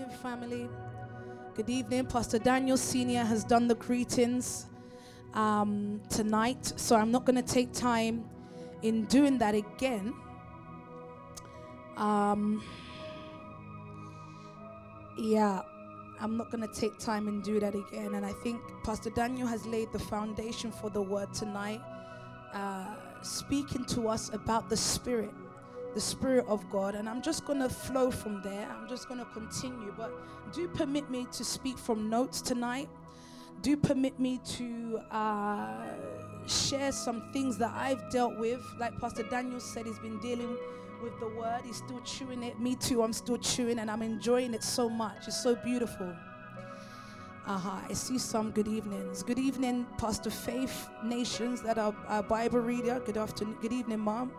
evening, family. Good evening. Pastor Daniel Sr. has done the greetings tonight, so I'm not going to take time in doing that again. I'm not going to take time and do that again. And I think Pastor Daniel has laid the foundation for the word tonight, speaking to us about the Spirit of God. And I'm just going to flow from there. I'm just going to continue. But do permit me to speak from notes tonight. Do permit me to share some things that I've dealt with. Like Pastor Daniel said, he's been dealing with the word. He's still chewing it. Me too. I'm still chewing, and I'm enjoying it so much. It's so beautiful. I see some good evenings. Good evening, Pastor Faith Nations, that are our Bible reader. Good afternoon. Good evening, Mom.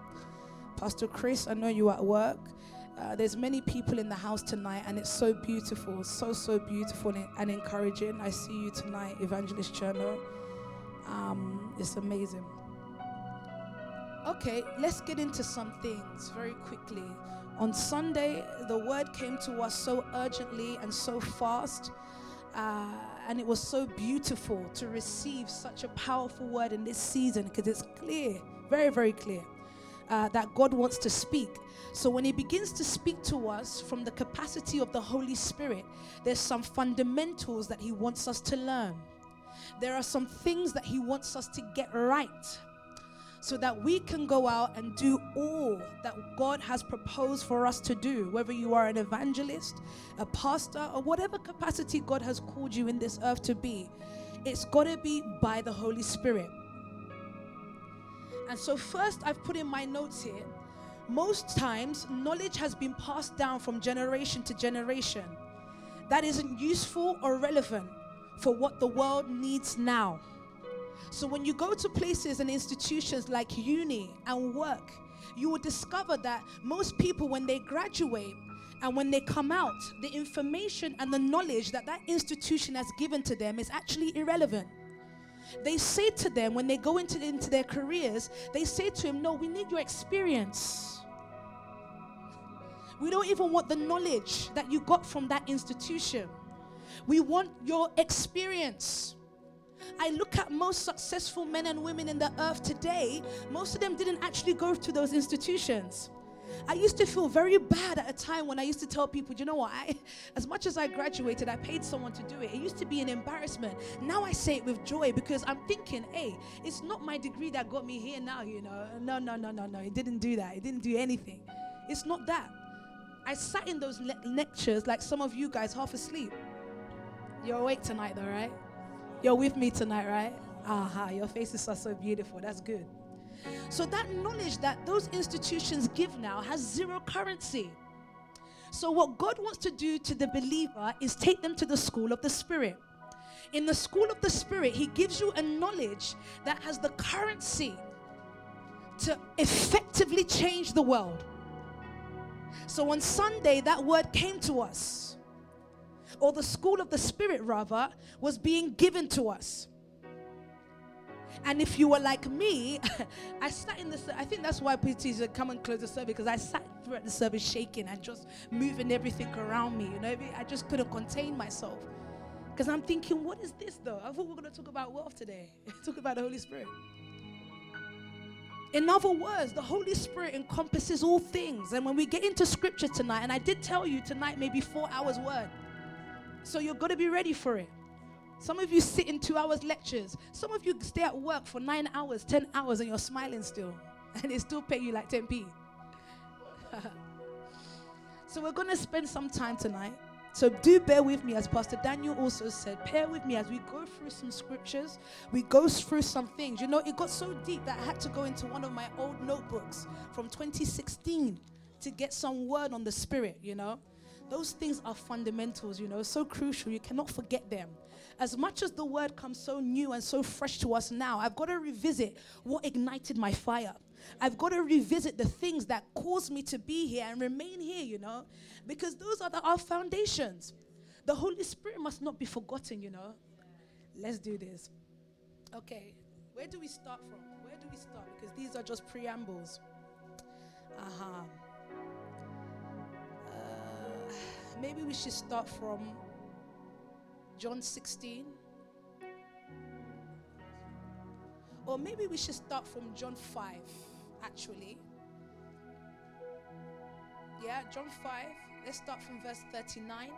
Pastor Chris, I know you're at work. There's many people in the house tonight, and it's so beautiful, so beautiful and encouraging. I see you tonight, Evangelist Journal. It's amazing. Okay, let's get into some things very quickly. On Sunday, the word came to us so urgently and so fast, and it was so beautiful to receive such a powerful word in this season, because it's clear, very, very clear, that God wants to speak. So when he begins to speak to us from the capacity of the Holy Spirit, there's some fundamentals that he wants us to learn. There are some things that he wants us to get right, so that we can go out and do all that God has proposed for us to do, whether you are an evangelist, a pastor, or whatever capacity God has called you in this earth to be. It's got to be by the Holy Spirit. And so first, I've put in my notes here, most times knowledge has been passed down from generation to generation that isn't useful or relevant for what the world needs now. So when you go to places and institutions like uni and work, you will discover that most people, when they graduate and when they come out, the information and the knowledge that that institution has given to them is actually irrelevant. They say to them, when they go into their careers, they say to him, no, we need your experience. We don't even want the knowledge that you got from that institution. We want your experience. I look at most successful men and women in the earth today, most of them didn't actually go to those institutions. I used to feel very bad at a time when I used to tell people, you know what, as much as I graduated, I paid someone to do it. It used to be an embarrassment. Now I say it with joy, because I'm thinking, hey, it's not my degree that got me here now, you know. No, it didn't do that. It didn't do anything. It's not that. I sat in those lectures like some of you guys, half asleep. You're awake tonight though, right? You're with me tonight, right? Your faces are so beautiful. That's good. So that knowledge that those institutions give now has zero currency. So what God wants to do to the believer is take them to the school of the Spirit. In the school of the Spirit, he gives you a knowledge that has the currency to effectively change the world. So on Sunday, that word came to us, or the school of the Spirit rather, was being given to us. And if you were like me, I think that's why P.T. said come and close the service, because I sat throughout the service shaking and just moving everything around me, you know. I just couldn't contain myself, because I'm thinking, what is this though? I thought we were going to talk about wealth today. Talk about the Holy Spirit. In other words, the Holy Spirit encompasses all things. And when we get into scripture tonight, and I did tell you tonight may be 4 hours word, so you've got to be ready for it. Some of you sit in 2 hours lectures. Some of you stay at work for 9 hours, 10 hours, and you're smiling still. And they still pay you like 10p. So we're going to spend some time tonight. So do bear with me, as Pastor Daniel also said, bear with me as we go through some scriptures, we go through some things. You know, it got so deep that I had to go into one of my old notebooks from 2016 to get some word on the Spirit, you know. Those things are fundamentals, you know, so crucial. You cannot forget them. As much as the word comes so new and so fresh to us now, I've got to revisit what ignited my fire. I've got to revisit the things that caused me to be here and remain here, you know, because those are our foundations. The Holy Spirit must not be forgotten, you know. Let's do this. Okay, where do we start from? Where do we start? Because these are just preambles. Maybe we should start from John 16. Or maybe we should start from John 5, actually. Yeah, John 5. Let's start from verse 39.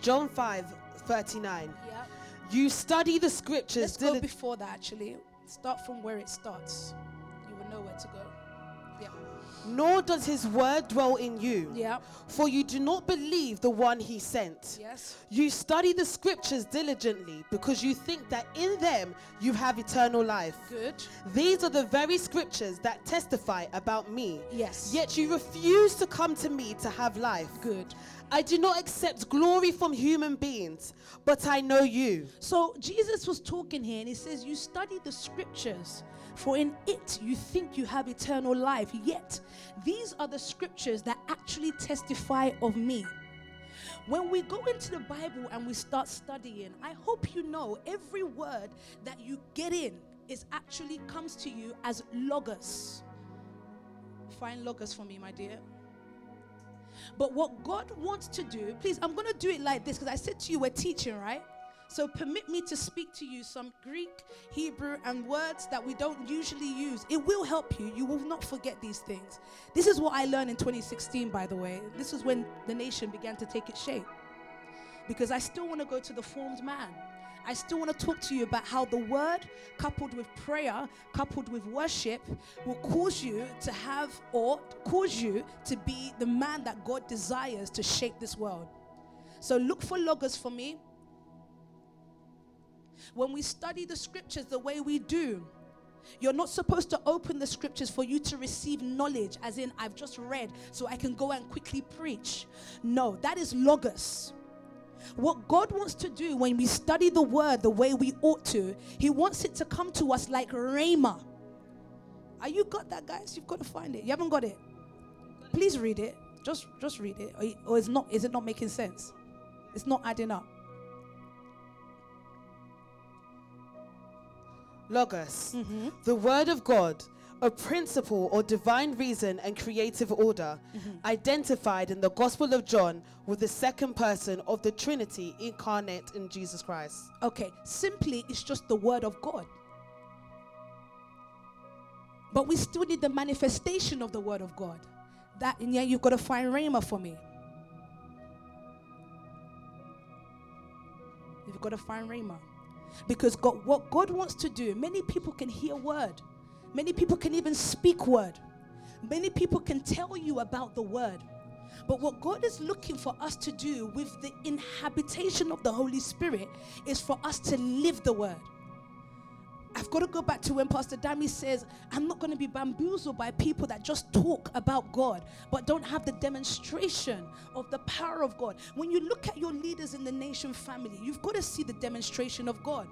John 5, 39. Yeah. You study the scriptures. Let's go before that, actually. Start from where it starts. You will know where to go. Yeah. Nor does his word dwell in you. Yeah. For you do not believe the one he sent. Yes. You study the scriptures diligently because you think that in them you have eternal life. Good. These are the very scriptures that testify about me. Yes. Yet you refuse to come to me to have life. Good. I do not accept glory from human beings, but I know you. So Jesus was talking here and he says, you study the scriptures, for in it you think you have eternal life. Yet these are the scriptures that actually testify of me. When we go into the Bible and we start studying, I hope you know every word that you get in is actually comes to you as logos. Find logos for me, my dear. But what God wants to do, please, I'm going to do it like this because I said to you, we're teaching, right? So permit me to speak to you some Greek, Hebrew, and words that we don't usually use. It will help you. You will not forget these things. This is what I learned in 2016, by the way. This is when the nation began to take its shape. Because I still want to go to the formed man. I still want to talk to you about how the word, coupled with prayer, coupled with worship, will cause you to have or cause you to be the man that God desires to shape this world. So look for logos for me. When we study the scriptures the way we do, you're not supposed to open the scriptures for you to receive knowledge, as in I've just read so I can go and quickly preach. No, that is logos. What God wants to do when we study the word the way we ought to, he wants it to come to us like rhema. Are you got that, guys? You've got to find it. You haven't got it? Please read it. Just read it. Or is it not making sense? It's not adding up. Logos, the word of God, a principle or divine reason and creative order, identified in the Gospel of John with the second person of the Trinity incarnate in Jesus Christ. Okay, simply it's just the word of God. But we still need the manifestation of the word of God. That, and yeah, you've got to find rhema for me. You've got to find rhema. Because God, what God wants to do, many people can hear word. Many people can even speak word. Many people can tell you about the word. But what God is looking for us to do with the inhabitation of the Holy Spirit is for us to live the word. I've got to go back to when Pastor Dammy says, I'm not going to be bamboozled by people that just talk about God, but don't have the demonstration of the power of God. When you look at your leaders in the nation family, you've got to see the demonstration of God.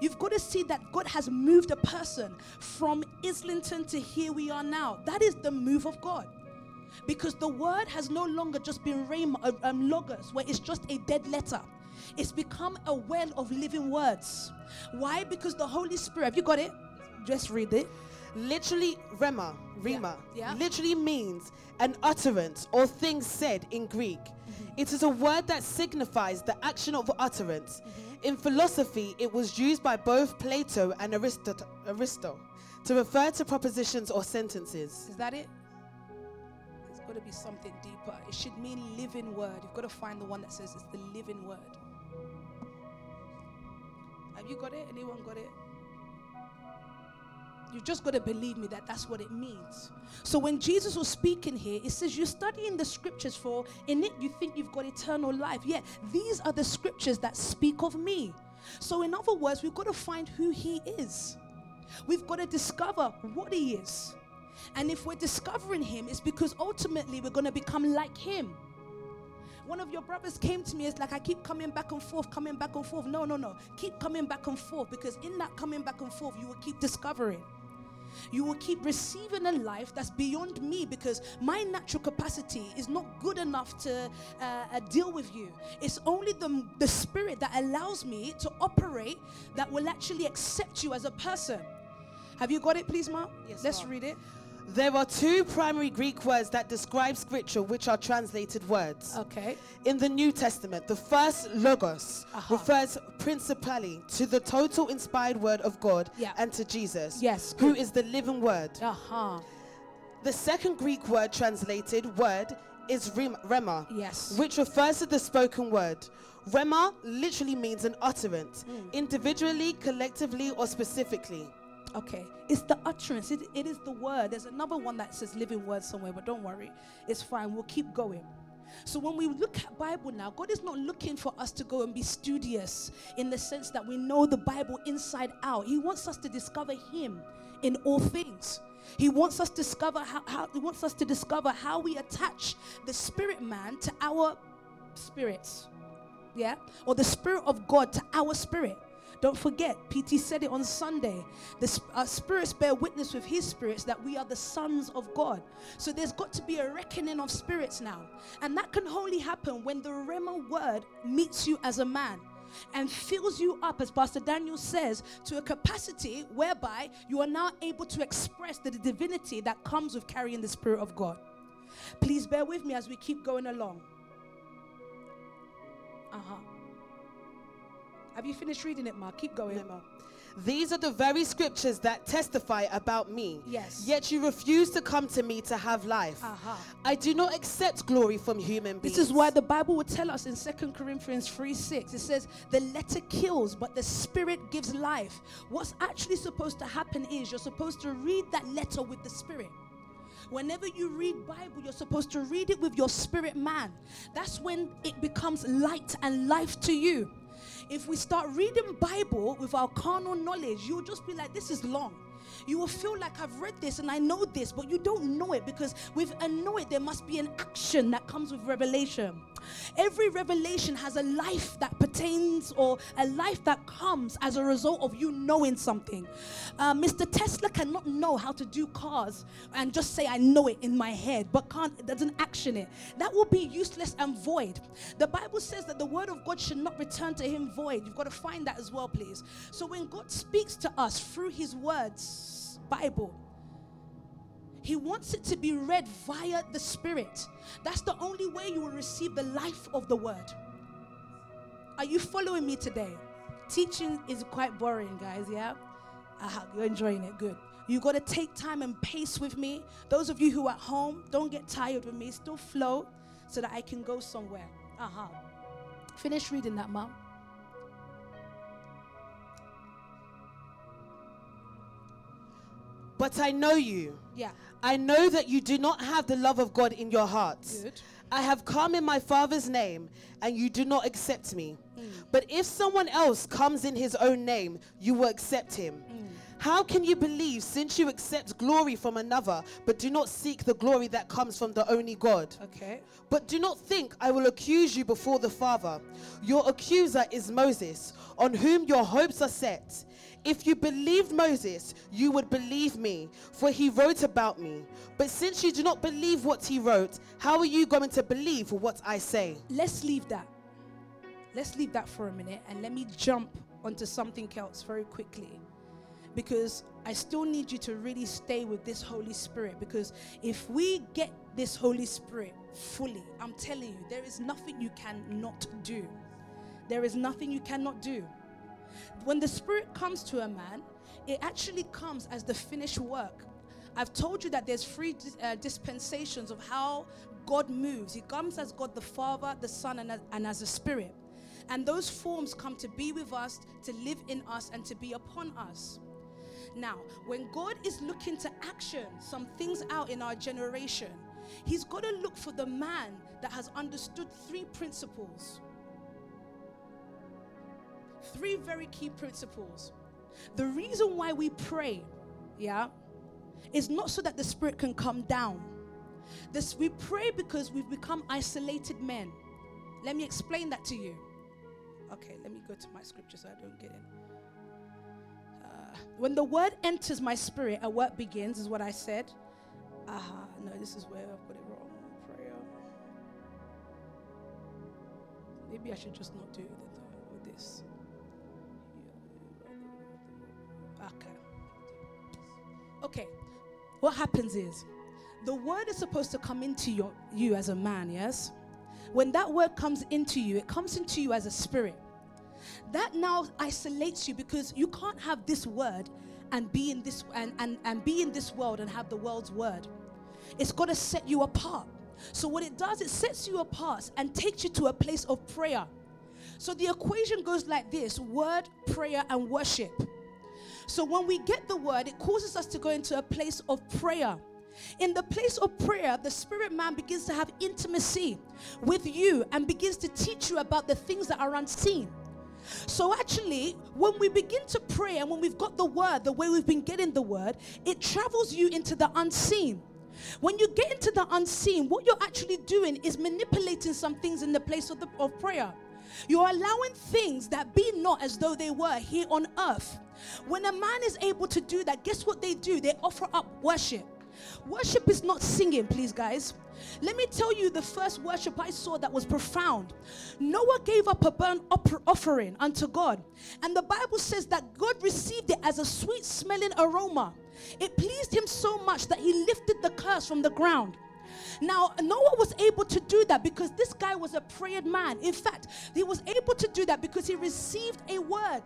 You've got to see that God has moved a person from Islington to here we are now. That is the move of God. Because the word has no longer just been rhema, logos, where it's just a dead letter. It's become a well of living words. Why? Because the Holy Spirit, have you got it? Just read it. Literally, rhema, literally means an utterance or thing said in Greek. It is a word that signifies the action of utterance. In philosophy, it was used by both Plato and Aristotle to refer to propositions or sentences. Is that it? There's got to be something deeper. It should mean living word. You've got to find the one that says it's the living word. Have you got it? Anyone got it? You've just got to believe me that that's what it means. So when Jesus was speaking here, it says, you're studying the scriptures for in it you think you've got eternal life. Yeah, these are the scriptures that speak of me. So in other words, we've got to find who he is. We've got to discover what he is. And if we're discovering him, it's because ultimately we're going to become like him. One of your brothers came to me, it's like I keep coming back and forth, coming back and forth. No. Keep coming back and forth, because in that coming back and forth, you will keep discovering. You will keep receiving a life that's beyond me, because my natural capacity is not good enough to deal with you. It's only the spirit that allows me to operate that will actually accept you as a person. Have you got it, please, Ma? Yes, Let's read it. There are two primary Greek words that describe scripture, which are translated words. Okay. In the New Testament, the first, logos, refers principally to the total inspired word of God and to Jesus, who is the living word. The second Greek word translated word is rema, which refers to the spoken word. Rema literally means an utterance, individually, collectively, or specifically. Okay, it's the utterance, it is the word. There's another one that says living word somewhere, but don't worry, it's fine, we'll keep going. So when we look at Bible now, God is not looking for us to go and be studious in the sense that we know the Bible inside out. He wants us to discover Him in all things. He wants us to discover how we attach the spirit man to our spirits, or the Spirit of God to our spirit. Don't forget, P.T. said it on Sunday. Our spirits bear witness with His spirits that we are the sons of God. So there's got to be a reckoning of spirits now. And that can only happen when the Rema word meets you as a man and fills you up, as Pastor Daniel says, to a capacity whereby you are now able to express the divinity that comes with carrying the Spirit of God. Please bear with me as we keep going along. Have you finished reading it, Ma? Keep going, Ma. These are the very scriptures that testify about me. Yes. Yet you refuse to come to me to have life. I do not accept glory from human beings. This is why the Bible would tell us in 2 Corinthians 3:6. It says, the letter kills, but the Spirit gives life. What's actually supposed to happen is you're supposed to read that letter with the Spirit. Whenever you read Bible, you're supposed to read it with your spirit man. That's when it becomes light and life to you. If we start reading Bible with our carnal knowledge, you'll just be like, this is long. You will feel like I've read this and I know this, but you don't know it, because with a know it, there must be an action that comes with revelation. Every revelation has a life that pertains, or a life that comes as a result of you knowing something. Mr. Tesla cannot know how to do cars and just say, I know it in my head, but doesn't action it. That will be useless and void. The Bible says that the word of God should not return to Him void. You've got to find that as well, please. So when God speaks to us through His words, Bible, He wants it to be read via the Spirit. That's the only way you will receive the life of the Word. Are you following me today? Teaching is quite boring, guys, yeah? You're enjoying it, good. You got to take time and pace with me. Those of you who are at home, don't get tired with me. Still flow so that I can go somewhere. Finish reading that, Mom. But I know you. I know that you do not have the love of God in your hearts. Good. I have come in my Father's name, and you do not accept me. But if someone else comes in his own name, you will accept him. How can you believe, since you accept glory from another, but do not seek the glory that comes from the only God? Okay. But do not think I will accuse you before the Father. Your accuser is Moses, on whom your hopes are set. If you believed Moses, you would believe me, for he wrote about me. But since you do not believe what he wrote, how are you going to believe what I say? Let's leave that. Let's leave that for a minute, and let me jump onto something else very quickly, because I still need you to really stay with this Holy Spirit, because if we get this Holy Spirit fully, I'm telling you, there is nothing you cannot do. There is nothing you cannot do. When the Spirit comes to a man, it actually comes as the finished work. I've told you that there's three dispensations of how God moves. He comes as God the Father, the Son, and as a Spirit. And those forms come to be with us, to live in us, and to be upon us. Now, when God is looking to action some things out in our generation, He's got to look for the man that has understood three principles. Three very key principles. The reason why we pray, is not so that the Spirit can come down. We pray because we've become isolated men. Let me explain that to you. Okay, let me go to my scripture so I don't get it. When the word enters my spirit, a work begins, is what I said. No, this is where I've got it wrong. Prayer. Maybe I should just not do this. Okay. What happens is, the word is supposed to come into you as a man, yes? When that word comes into you, it comes into you as a spirit. That now isolates you, because you can't have this word and be in this and be in this world and have the world's word. It's got to set you apart. So what it does, it sets you apart and takes you to a place of prayer. So the equation goes like this: word, prayer, and worship. So when we get the word, it causes us to go into a place of prayer. In the place of prayer, the spirit man begins to have intimacy with you and begins to teach you about the things that are unseen. So actually, when we begin to pray and when we've got the word, the way we've been getting the word, it travels you into the unseen. When you get into the unseen, what you're actually doing is manipulating some things in the place of prayer. You're allowing things that be not as though they were here on earth. When a man is able to do that, guess what they do? They offer up worship. Worship is not singing, please, guys. Let me tell you the first worship I saw that was profound. Noah gave up a burnt offering unto God. And the Bible says that God received it as a sweet-smelling aroma. It pleased him so much that he lifted the curse from the ground. Now, Noah was able to do that because this guy was a prayed man. In fact, he was able to do that because he received a word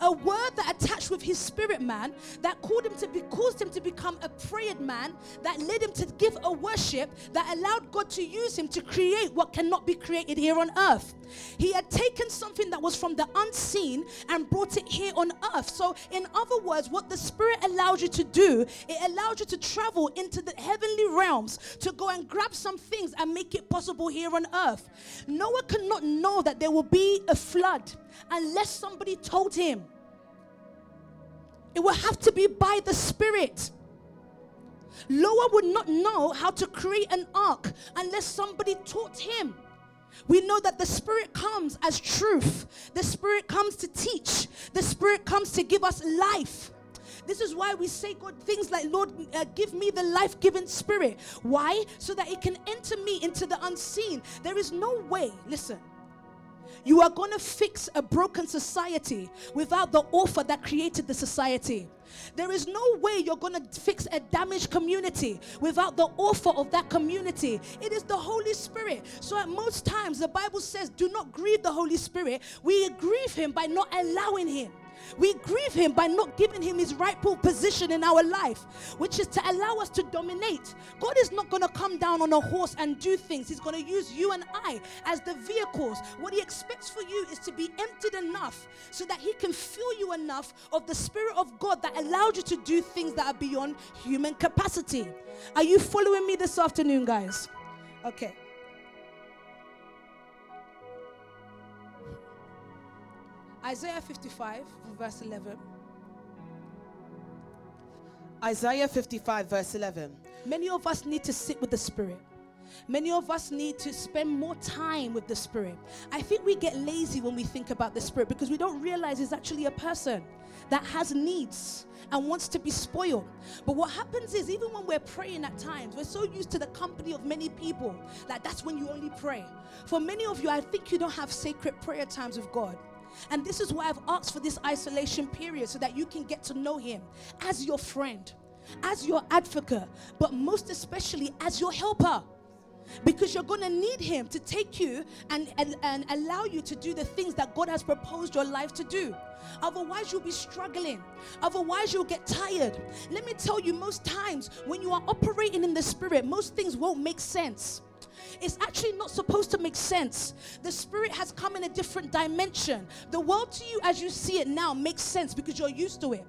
that attached with his spirit man, that caused him to become a prayed man, that led him to give a worship that allowed God to use him to create what cannot be created here on earth. He had taken something that was from the unseen and brought it here on earth. So in other words, what the spirit allows you to do, it allows you to travel into the heavenly realms to go and grab some things and make it possible here on earth. Noah could not know that there will be a flood unless somebody told him. It will have to be by the Spirit. Noah would not know how to create an ark unless somebody taught him. We know that the Spirit comes as truth. The Spirit comes to teach. The Spirit comes to give us life. This is why we say good things like, Lord, give me the life-giving Spirit. Why? So that it can enter me into the unseen. There is no way, listen, you are going to fix a broken society without the author that created the society. There is no way you're going to fix a damaged community without the author of that community. It is the Holy Spirit. So at most times, the Bible says, do not grieve the Holy Spirit. We grieve him by not allowing him. We grieve him by not giving him his rightful position in our life, which is to allow us to dominate. God is not going to come down on a horse and do things. He's going to use you and I as the vehicles. What he expects for you is to be emptied enough so that he can fill you enough of the Spirit of God that allowed you to do things that are beyond human capacity. Are you following me this afternoon, guys? Okay. Isaiah 55, verse 11. Isaiah 55, verse 11. Many of us need to sit with the Spirit. Many of us need to spend more time with the Spirit. I think we get lazy when we think about the Spirit because we don't realize it's actually a person that has needs and wants to be spoiled. But what happens is, even when we're praying at times, we're so used to the company of many people that that's when you only pray. For many of you, I think you don't have sacred prayer times with God. And this is why I've asked for this isolation period, so that you can get to know him as your friend, as your advocate, but most especially as your helper. Because you're going to need him to take you and allow you to do the things that God has proposed your life to do. Otherwise, you'll be struggling. Otherwise, you'll get tired. Let me tell you, most times when you are operating in the Spirit, most things won't make sense. It's actually not supposed to make sense. The Spirit has come in a different dimension. The world to you as you see it now makes sense because you're used to it.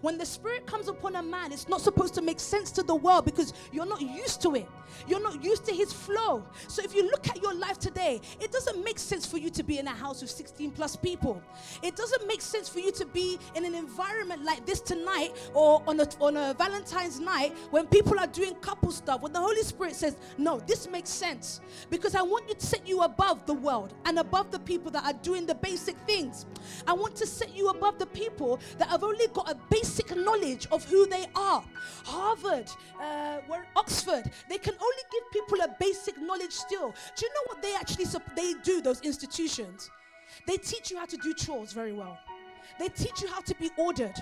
When the Spirit comes upon a man, it's not supposed to make sense to the world because you're not used to it. You're not used to his flow. So if you look at your life today, it doesn't make sense for you to be in a house with 16 plus people. It doesn't make sense for you to be in an environment like this tonight or on a Valentine's night when people are doing couple stuff. When the Holy Spirit says, no, this makes sense because I want you to set you above the world and above the people that are doing the basic things. I want to set you above the people that have only got a basic knowledge of who they are. Harvard, Oxford, they can only give people a basic knowledge still. Do you know what they actually they do, those institutions? They teach you how to do chores very well. They teach you how to be ordered.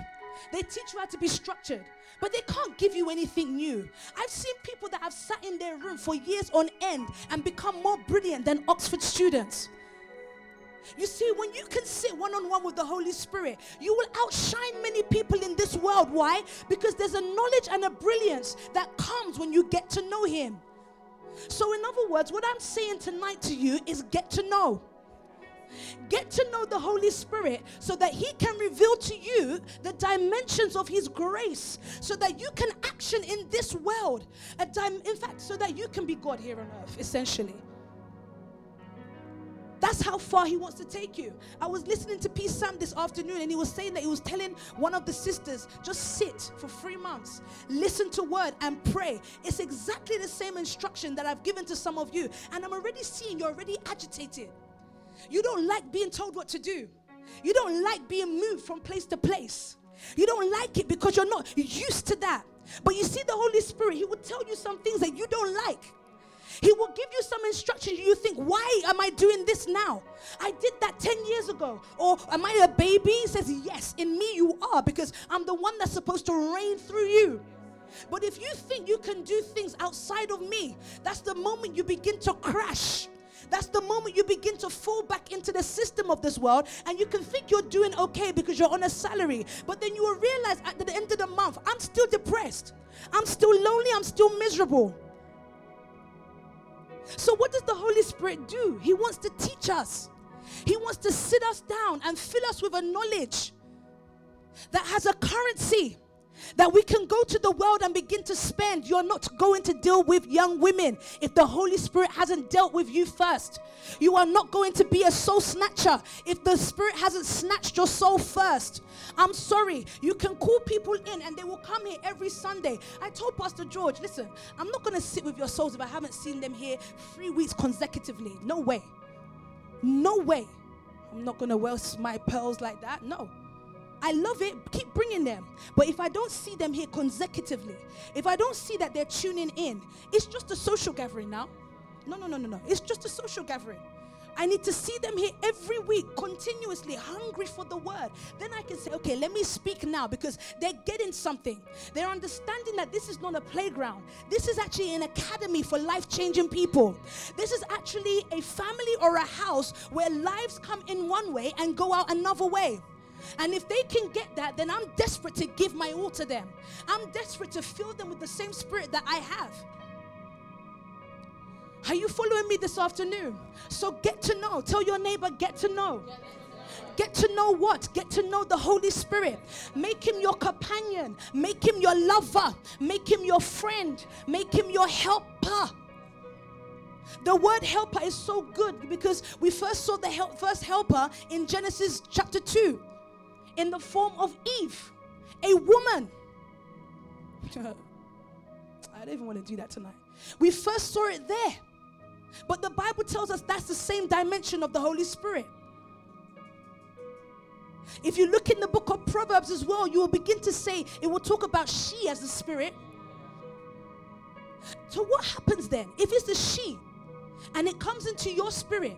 They teach you how to be structured, but they can't give you anything new. I've seen people that have sat in their room for years on end and become more brilliant than Oxford students. You see, when you can sit one-on-one with the Holy Spirit, you will outshine many people in this world. Why? Because there's a knowledge and a brilliance that comes when you get to know Him. So in other words, what I'm saying tonight to you is get to know. Get to know the Holy Spirit so that He can reveal to you the dimensions of His grace, so that you can action in this world. In fact, so that you can be God here on earth, essentially. That's how far He wants to take you. I was listening to P. Sam this afternoon, and he was saying that he was telling one of the sisters, just sit for 3 months, listen to Word and pray. It's exactly the same instruction that I've given to some of you. And I'm already seeing you're already agitated. You don't like being told what to do. You don't like being moved from place to place. You don't like it because you're not used to that. But you see the Holy Spirit, He will tell you some things that you don't like. He will give you some instructions. You think, why am I doing this now? I did that 10 years ago. Or am I a baby? He says, yes, in me you are, because I'm the one that's supposed to reign through you. But if you think you can do things outside of me, that's the moment you begin to crash. That's the moment you begin to fall back into the system of this world, and you can think you're doing okay because you're on a salary. But then you will realize at the end of the month, I'm still depressed. I'm still lonely. I'm still miserable. So what does the Holy Spirit do? He wants to teach us. He wants to sit us down and fill us with a knowledge that has a currency that we can go to the world and begin to spend. You're not going to deal with young women if the Holy Spirit hasn't dealt with you first. You are not going to be a soul snatcher if the Spirit hasn't snatched your soul first. I'm sorry. You can call people in and they will come here every Sunday. I told Pastor George, listen, I'm not going to sit with your souls if I haven't seen them here 3 weeks consecutively. No way. No way. I'm not going to waste my pearls like that. No. I love it. Keep bringing them. But if I don't see them here consecutively, if I don't see that they're tuning in, it's just a social gathering now. No. It's just a social gathering. I need to see them here every week, continuously, hungry for the word. Then I can say, okay, let me speak now, because they're getting something. They're understanding that this is not a playground. This is actually an academy for life-changing people. This is actually a family or a house where lives come in one way and go out another way. And if they can get that, then I'm desperate to give my all to them. I'm desperate to fill them with the same spirit that I have. Are you following me this afternoon? So get to know. Tell your neighbor, get to know. Get to know what? Get to know the Holy Spirit. Make Him your companion. Make Him your lover. Make Him your friend. Make Him your helper. The word helper is so good, because we first saw the first helper in Genesis chapter 2. In the form of Eve, a woman. I don't even want to do that tonight. We first saw it there. But the Bible tells us that's the same dimension of the Holy Spirit. If you look in the book of Proverbs as well, you will begin to say, it will talk about she as the Spirit. So what happens then? If it's the she and it comes into your spirit,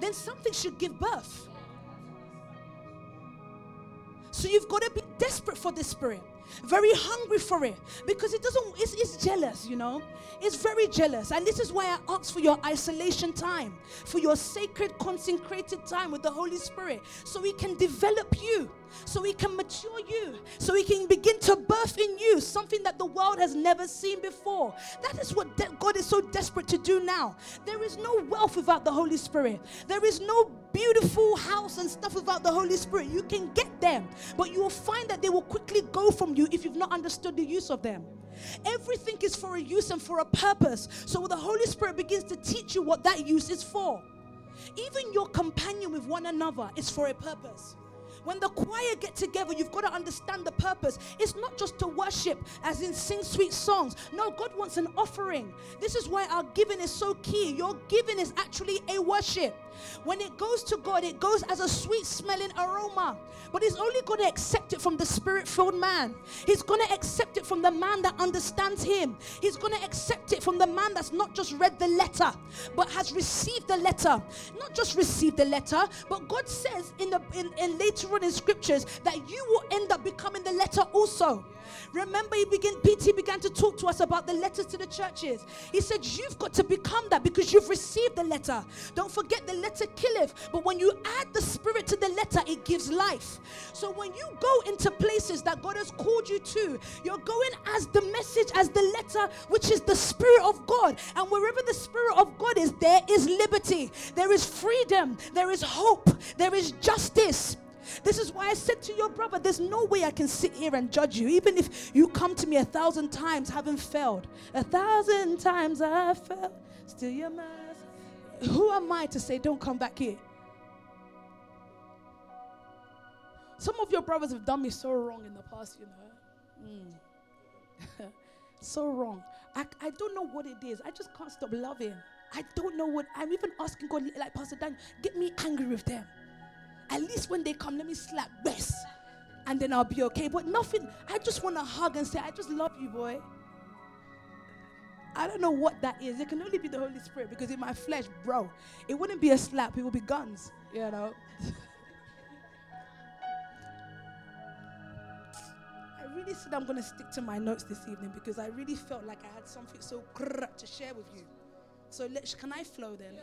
then something should give birth. So you've got to be desperate for this spirit, very hungry for it, because it doesn't, it's jealous, you know. It's very jealous. And this is why I ask for your isolation time, for your sacred, consecrated time with the Holy Spirit, so He can develop you, so He can mature you, so He can begin to birth in you something that the world has never seen before. That is what God is so desperate to do now. There is no wealth without the Holy Spirit. There is no beautiful house and stuff without the Holy Spirit. You can get them, but you will find that they will quickly go from you if you've not understood the use of them. Everything is for a use and for a purpose. So the Holy Spirit begins to teach you what that use is for. Even your companion with one another is for a purpose. When the choir get together, you've got to understand the purpose. It's not just to worship, as in sing sweet songs. No, God wants an offering. This is why our giving is so key. Your giving is actually a worship. When it goes to God, it goes as a sweet-smelling aroma. But he's only going to accept it from the spirit-filled man. He's going to accept it from the man that understands him. He's going to accept it from the man that's not just read the letter, but has received the letter. Not just received the letter, but God says in later on in scriptures that you will end up becoming the letter also. Remember, P.T. began to talk to us about the letters to the churches. He said, you've got to become that because you've received the letter. Don't forget, the letter killeth, but when you add the spirit to the letter, it gives life. So when you go into places that God has called you to, you're going as the message, as the letter, which is the spirit of God. And wherever the spirit of God is, there is liberty. There is freedom. There is hope. There is justice. This is why I said to your brother, there's no way I can sit here and judge you. Even if you come to me 1,000 times, having failed. 1,000 times I failed. Still your mercy. Who am I to say, don't come back here? Some of your brothers have done me so wrong in the past, you know. So wrong. I don't know what it is. I just can't stop loving. I don't know what. I'm even asking God, like Pastor Daniel, get me angry with them. At least when they come, let me slap best. And then I'll be okay. But nothing. I just want to hug and say, I just love you, boy. I don't know what that is. It can only be the Holy Spirit. Because in my flesh, bro, it wouldn't be a slap. It would be guns, you know. I really said I'm going to stick to my notes this evening. Because I really felt like I had something so to share with you. So can I flow then?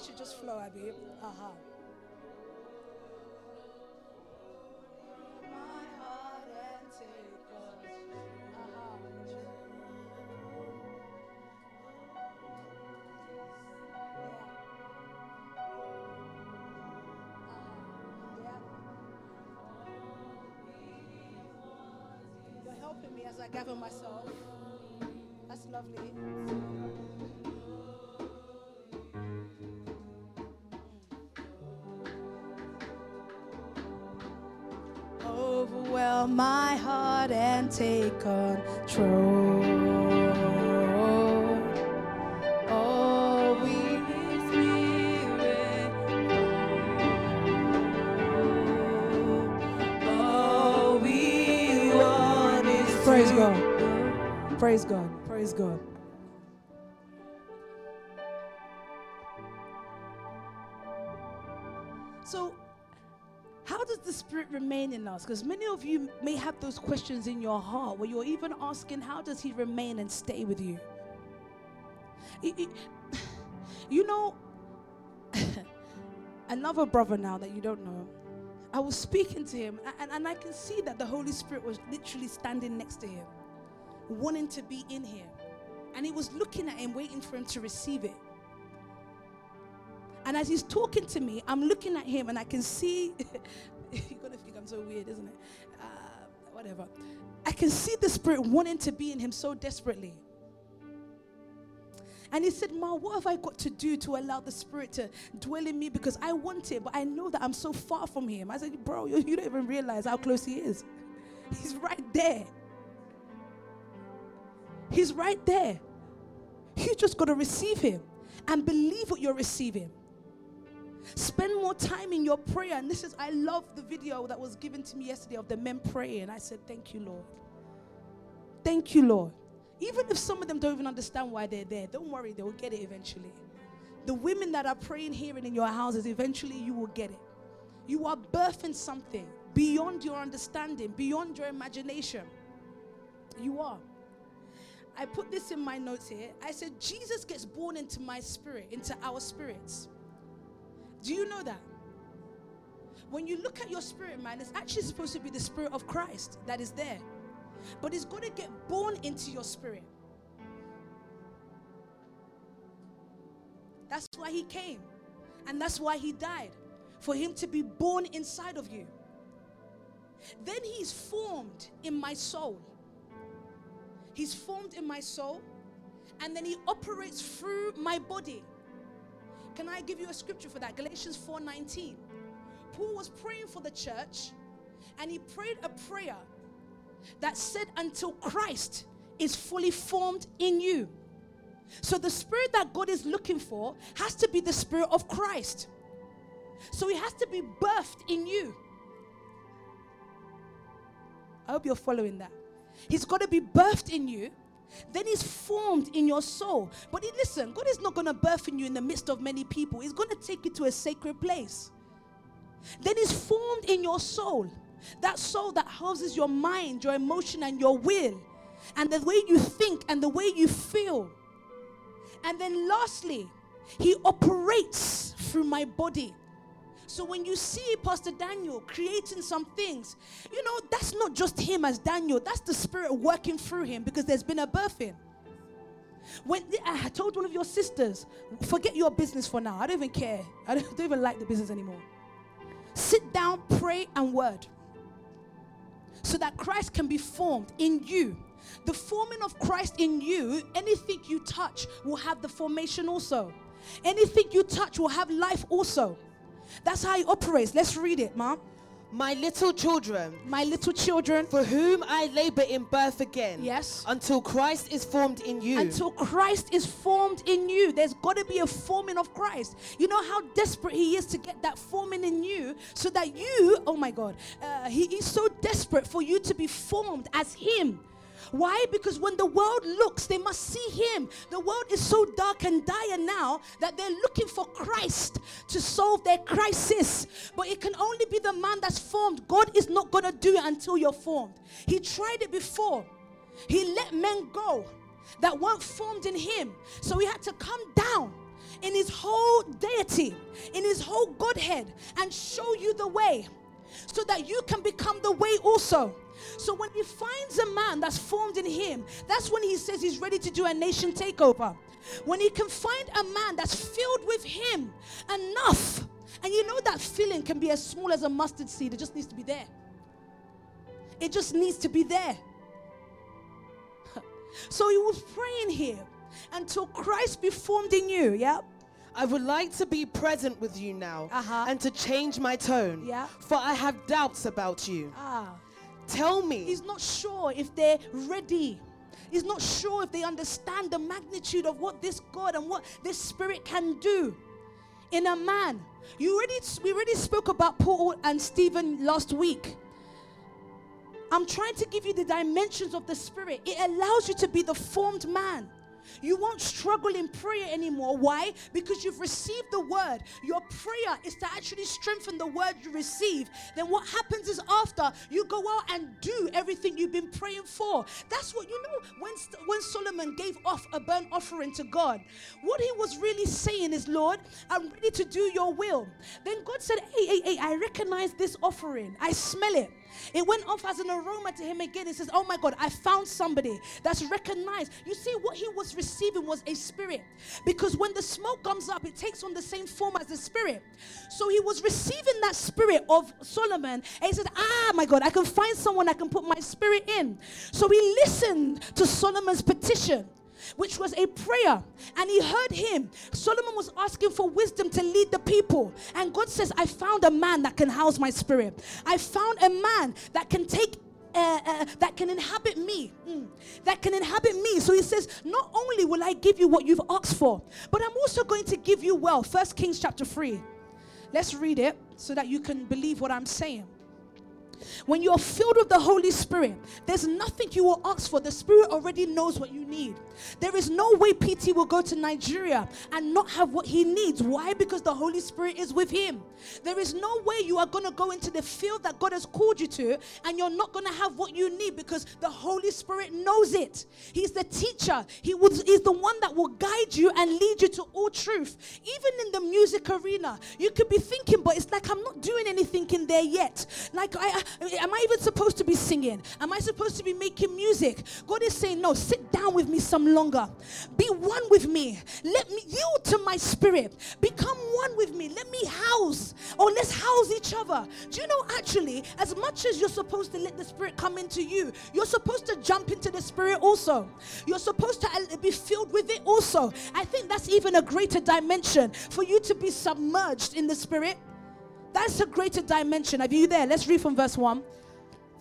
I should just flow, Abby. Uh-huh. I gather myself. That's lovely. Overwhelm my heart and take control. Praise God. Praise God. So, how does the Spirit remain in us? Because many of you may have those questions in your heart where you're even asking, how does He remain and stay with you? You know, another brother now that you don't know, I was speaking to him and I can see that the Holy Spirit was literally standing next to him, wanting to be in here, and he was looking at him, waiting for him to receive it. And as he's talking to me, I'm looking at him and I can see you're gonna think I'm so weird, isn't it? Whatever. I can see the Spirit wanting to be in him so desperately. And he said, Ma, what have I got to do to allow the Spirit to dwell in me? Because I want it, but I know that I'm so far from him. I said, bro, you don't even realize how close he is. He's right there. He's right there. You just got to receive him and believe what you're receiving. Spend more time in your prayer. And I love the video that was given to me yesterday of the men praying. I said, thank you, Lord. Thank you, Lord. Even if some of them don't even understand why they're there, don't worry, they will get it eventually. The women that are praying here and in your houses, eventually you will get it. You are birthing something beyond your understanding, beyond your imagination. You are. I put this in my notes here. I said, Jesus gets born into my spirit, into our spirits. Do you know that? When you look at your spirit, man, it's actually supposed to be the Spirit of Christ that is there. But it's going to get born into your spirit. That's why he came. And that's why he died. For him to be born inside of you. Then he's formed in my soul. He's formed in my soul, and then he operates through my body. Can I give you a scripture for that? Galatians 4:19. Paul was praying for the church, and he prayed a prayer that said, until Christ is fully formed in you. So the Spirit that God is looking for has to be the Spirit of Christ. So it has to be birthed in you. I hope you're following that. He's got to be birthed in you. Then he's formed in your soul. But listen, God is not going to birth in you in the midst of many people. He's going to take you to a sacred place. Then he's formed in your soul. That soul that houses your mind, your emotion, and your will. And the way you think and the way you feel. And then lastly, he operates through my body. So when you see Pastor Daniel creating some things, you know, that's not just him as Daniel. That's the Spirit working through him because there's been a birthing. When I told one of your sisters, forget your business for now. I don't even care. I don't even like the business anymore. Sit down, pray, and word. So that Christ can be formed in you. The forming of Christ in you, anything you touch will have the formation also. Anything you touch will have life also. That's how he operates. Let's read it, Ma. My little children, for whom I labor in birth again. Yes. Until Christ is formed in you. Until Christ is formed in you. There's got to be a forming of Christ. You know how desperate he is to get that forming in you so that you, he is so desperate for you to be formed as him. Why? Because when the world looks, they must see him. The world is so dark and dire now that they're looking for Christ to solve their crisis. But it can only be the man that's formed. God is not going to do it until you're formed. He tried it before. He let men go that weren't formed in him. So he had to come down in his whole deity, in his whole Godhead, and show you the way so that you can become the way also. So when he finds a man that's formed in him, that's when he says he's ready to do a nation takeover. When he can find a man that's filled with him enough, and you know that filling can be as small as a mustard seed. It just needs to be there. It just needs to be there. So he was praying here until Christ be formed in you, yeah? I would like to be present with you now and to change my tone, yeah? For I have doubts about you. Tell me. He's not sure if they're ready. He's not sure if they understand the magnitude of what this God and what this Spirit can do in a man. We already spoke about Paul and Stephen last week. I'm trying to give you the dimensions of the Spirit. It allows you to be the formed man. You won't struggle in prayer anymore. Why? Because you've received the word. Your prayer is to actually strengthen the word you receive. Then what happens is after, you go out and do everything you've been praying for. That's what, you know, when Solomon gave off a burnt offering to God, what he was really saying is, Lord, I'm ready to do your will. Then God said, hey, I recognize this offering. I smell it. It went off as an aroma to him again. He says, oh my God, I found somebody that's recognized. You see, what he was receiving was a spirit. Because when the smoke comes up, it takes on the same form as the spirit. So he was receiving that spirit of Solomon. And he said, my God, I can find someone I can put my spirit in. So he listened to Solomon's petition, which was a prayer, and he heard him. Solomon was asking for wisdom to lead the people, and God says, I found a man that can house my spirit. I found a man that can take that can inhabit me. That can inhabit me. So he says, not only will I give you what you've asked for, but I'm also going to give you wealth. 1 Kings chapter 3. Let's read it so that you can believe what I'm saying. When you're filled with the Holy Spirit, there's nothing you will ask for. The Spirit already knows what you need. There is no way P.T. will go to Nigeria and not have what he needs. Why? Because the Holy Spirit is with him. There is no way you are going to go into the field that God has called you to and you're not going to have what you need, because the Holy Spirit knows it. He's the teacher. He's the one that will guide you and lead you to all truth. Even in the music arena, you could be thinking, but it's like I'm not doing anything in there yet. Like, am I even supposed to be singing? Am I supposed to be making music? God is saying, no, sit down with me some longer. Be one with me. Let me yield to my spirit. Become one with me. Let me house, or let's house each other. Do you know, actually, as much as you're supposed to let the Spirit come into you, you're supposed to jump into the Spirit also. You're supposed to be filled with it also. I think that's even a greater dimension, for you to be submerged in the Spirit. That's a greater dimension. Are you there? Let's read from verse 1.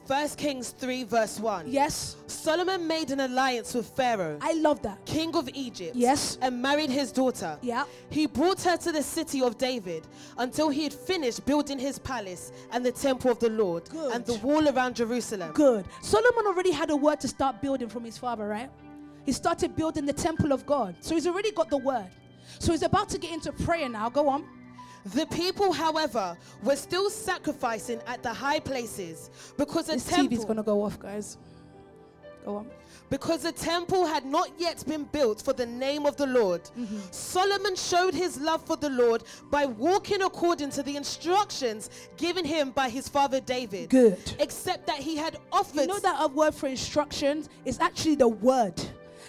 1 Kings 3 verse 1. Yes. Solomon made an alliance with Pharaoh. I love that. King of Egypt. Yes. And married his daughter. Yeah. He brought her to the city of David until he had finished building his palace and the temple of the Lord. Good. And the wall around Jerusalem. Good. Solomon already had a word to start building from his father, right? He started building the temple of God. So he's already got the word. So he's about to get into prayer now. Go on. The people, however, were still sacrificing at the high places because this temple... TV's going to go off, guys. Go on. Because the temple had not yet been built for the name of the Lord. Mm-hmm. Solomon showed his love for the Lord by walking according to the instructions given him by his father David. Good. Except that he had offered... You know that a word for instructions is actually the word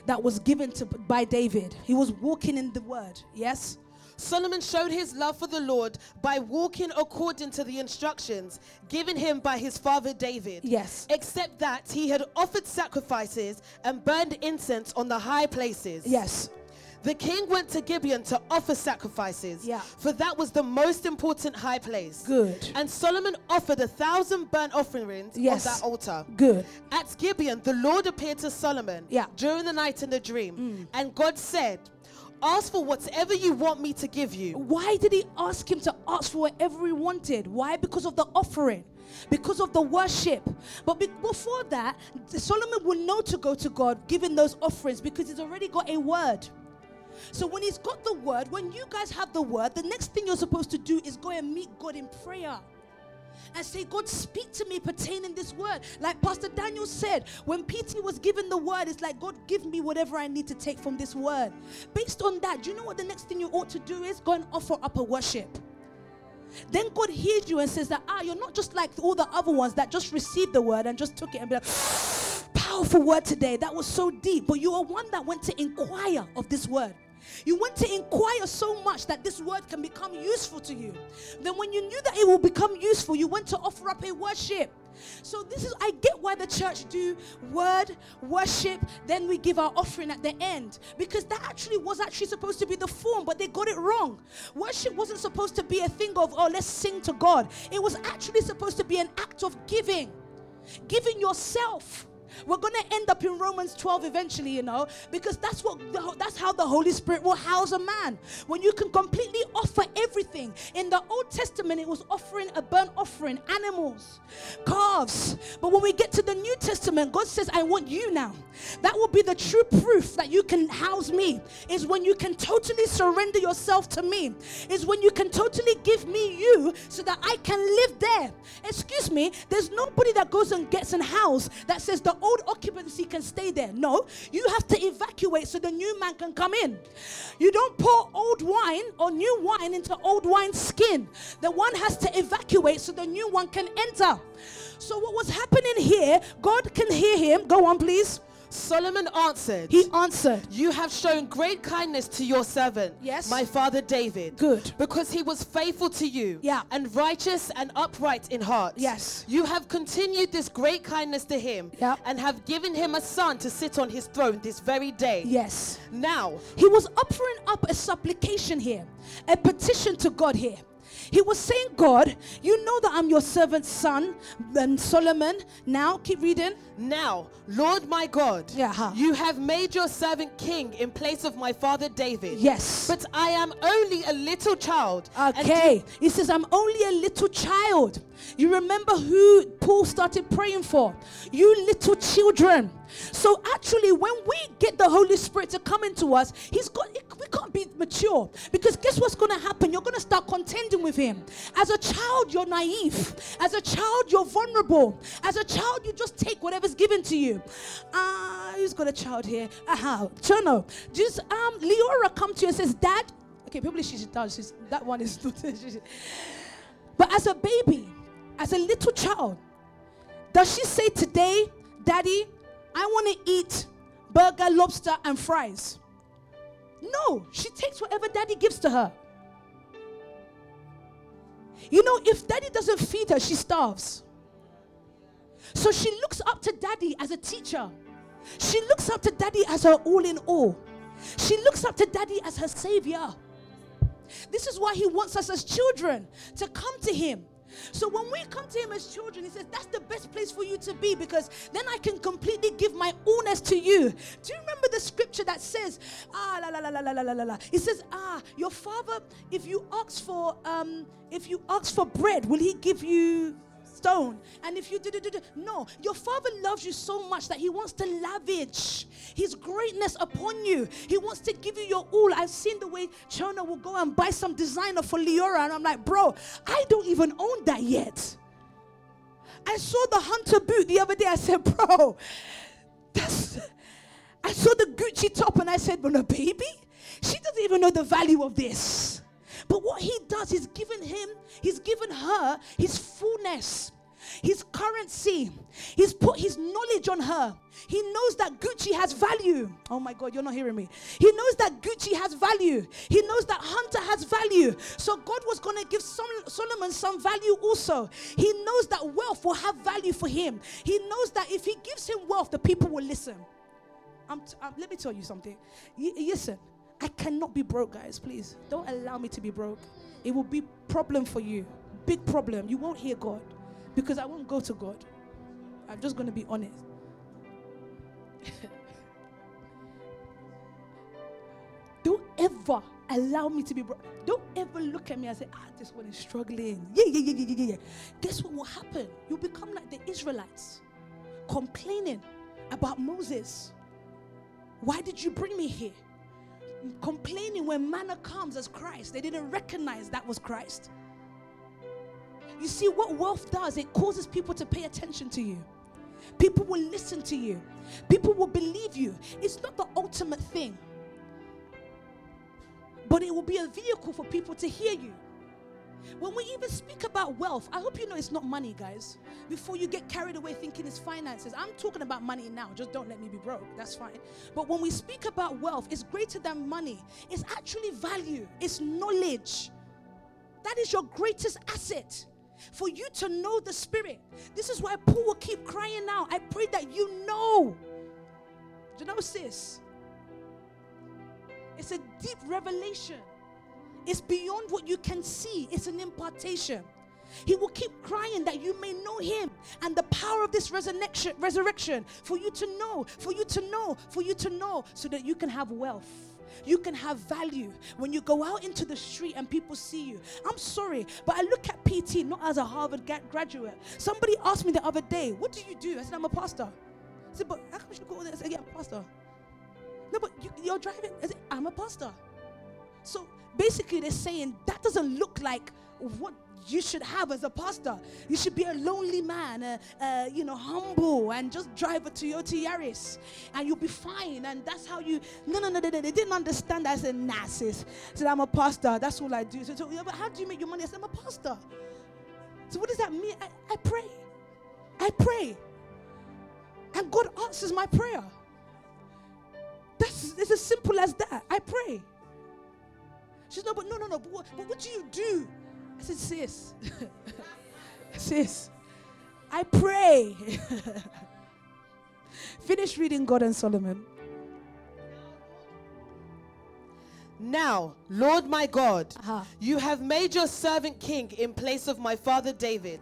that was given to by David. He was walking in the word. Yes? Solomon showed his love for the Lord by walking according to the instructions given him by his father David. Yes. Except that he had offered sacrifices and burned incense on the high places. Yes. The king went to Gibeon to offer sacrifices, yeah, for that was the most important high place. Good. And Solomon offered 1,000 burnt offerings, yes, on that altar. Good. At Gibeon, the Lord appeared to Solomon, yeah, during the night in the dream, and God said, ask for whatever you want me to give you. Why did he ask him to ask for whatever he wanted? Why? Because of the offering, because of the worship. But before that, Solomon would know to go to God giving those offerings because he's already got a word. So when he's got the word, when you guys have the word, the next thing you're supposed to do is go and meet God in prayer and say, God, speak to me pertaining this word. Like Pastor Daniel said, when P.T. was given the word, it's like, God, give me whatever I need to take from this word. Based on that, do you know what the next thing you ought to do is? Go and offer up a worship. Then God hears you and says that, you're not just like all the other ones that just received the word and just took it and be like, powerful word today. That was so deep. But you are one that went to inquire of this word. You want to inquire so much that this word can become useful to you. Then when you knew that it will become useful, you went to offer up a worship. So this is, I get why the church do word, worship, then we give our offering at the end. Because that actually was supposed to be the form, but they got it wrong. Worship wasn't supposed to be a thing of, let's sing to God. It was actually supposed to be an act of giving yourself. We're going to end up in Romans 12 eventually, because that's how the Holy Spirit will house a man. When you can completely offer everything. In the Old Testament, it was offering a burnt offering, animals, calves. But when we get to the New Testament, God says, I want you now. That will be the true proof that you can house me, is when you can totally surrender yourself to me, is when you can totally give me you so that I can live there. Excuse me, there's nobody that goes and gets a house that says the old occupancy can stay there. No, you have to evacuate so the new man can come in. You don't pour old wine or new wine into old wine skin. The one has to evacuate so the new one can enter. So what was happening here, God can hear him. Go on, please. Solomon answered. He answered. You have shown great kindness to your servant, yes, my father David. Good. Because he was faithful to you, yeah, and righteous and upright in heart. Yes. You have continued this great kindness to him, yeah, and have given him a son to sit on his throne this very day. Yes. Now, he was offering up a supplication here, a petition to God here. He was saying, God, you know that I'm your servant's son, Solomon. Now, keep reading. Now, Lord my God, you have made your servant king in place of my father David. Yes. But I am only a little child. Okay. He says, I'm only a little child. You remember who Paul started praying for? You little children. So actually, when we get the Holy Spirit to come into us, we can't be mature. Because guess what's going to happen? You're going to start contending with him. As a child, you're naive. As a child, you're vulnerable. As a child, you just take whatever's given to you. Who's got a child here? Jono. Just Leora come to you and says, Dad. Okay, probably she does. That one is not. But as a baby, as a little child, does she say today, Daddy, I want to eat burger, lobster, and fries? No, she takes whatever Daddy gives to her. If Daddy doesn't feed her, she starves. So she looks up to Daddy as a teacher. She looks up to Daddy as her all in all. She looks up to Daddy as her savior. This is why he wants us as children to come to him. So when we come to him as children, he says, that's the best place for you to be, because then I can completely give my allness to you. Do you remember the scripture that says, It says, your father, if you ask for bread, will he give you stone? And if you no, your father loves you so much that he wants to lavish his greatness upon you. He wants to give you your all. I've seen the way Chona will go and buy some designer for Leora, and I'm like, bro, I don't even own that yet. I saw the Hunter boot the other day. I said, bro, I saw the Gucci top, and I said, well, no, baby, she doesn't even know the value of this. But what he does is he's given her his fullness, his currency. He's put his knowledge on her. He knows that Gucci has value. Oh my God, you're not hearing me. He knows that Gucci has value. He knows that Hunter has value. So God was going to give Solomon some value also. He knows that wealth will have value for him. He knows that if he gives him wealth, the people will listen. Let me tell you something. Listen. I cannot be broke, guys. Please don't allow me to be broke. It will be problem for you, big problem. You won't hear God because I won't go to God. I'm just going to be honest. Don't ever allow me to be broke. Don't ever look at me and say, this one is struggling. Yeah. Guess what will happen? You'll become like the Israelites, complaining about Moses. Why did you bring me here? Complaining when manna comes as Christ. They didn't recognize that was Christ. You see what wealth does? It causes people to pay attention to you. People will listen to you. People will believe you. It's not the ultimate thing, but it will be a vehicle for people to hear you. When we even speak about wealth, I hope you know it's not money, guys. Before you get carried away thinking it's finances, I'm talking about money now. Just don't let me be broke. That's fine. But when we speak about wealth, it's greater than money. It's actually value. It's knowledge. That is your greatest asset, for you to know the Spirit. This is why Paul will keep crying out, I pray that you know. Do you know, sis? It's a deep revelation. It's beyond what you can see. It's an impartation. He will keep crying that you may know him and the power of this resurrection, for you to know, for you to know, for you to know, so that you can have wealth. You can have value when you go out into the street and people see you. I'm sorry, but I look at P.T. not as a Harvard graduate. Somebody asked me the other day, what do you do? I said, I'm a pastor. I said, but how come you go there? I said, yeah, I'm a pastor. No, but you're driving. I said, I'm a pastor. So basically, they're saying that doesn't look like what you should have as a pastor. You should be a lonely man, humble, and just drive a Toyota Yaris, and you'll be fine. And that's how you. No. They didn't understand that. I said, nah, sis. I said, I'm a pastor. That's all I do. So yeah, but how do you make your money? I said, I'm a pastor. So what does that mean? I pray. I pray. And God answers my prayer. It's as simple as that. I pray. She said, no. But what do you do? I said, sis, I pray. Finish reading God and Solomon. Now, Lord my God, you have made your servant king in place of my father David.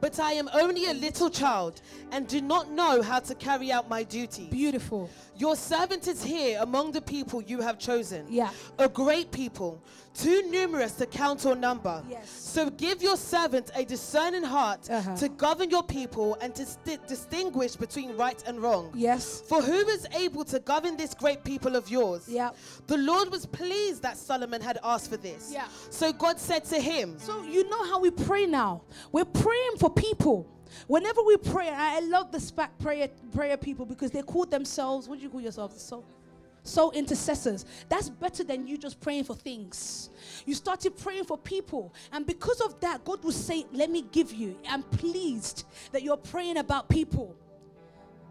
But I am only a little child and do not know how to carry out my duties. Beautiful. Your servant is here among the people you have chosen. Yeah. A great people, too numerous to count or number. Yes. So give your servant a discerning heart to govern your people and to distinguish between right and wrong. Yes. For who is able to govern this great people of yours? Yeah. The Lord was pleased that Solomon had asked for this. Yeah. So God said to him. So you know how we pray now. We're praying for people. Whenever we pray, and I love the SPAC prayer people, because they call themselves, what do you call yourself? Soul intercessors. That's better than you just praying for things. You started praying for people, and because of that, God will say, let me give you. I'm pleased that you're praying about people.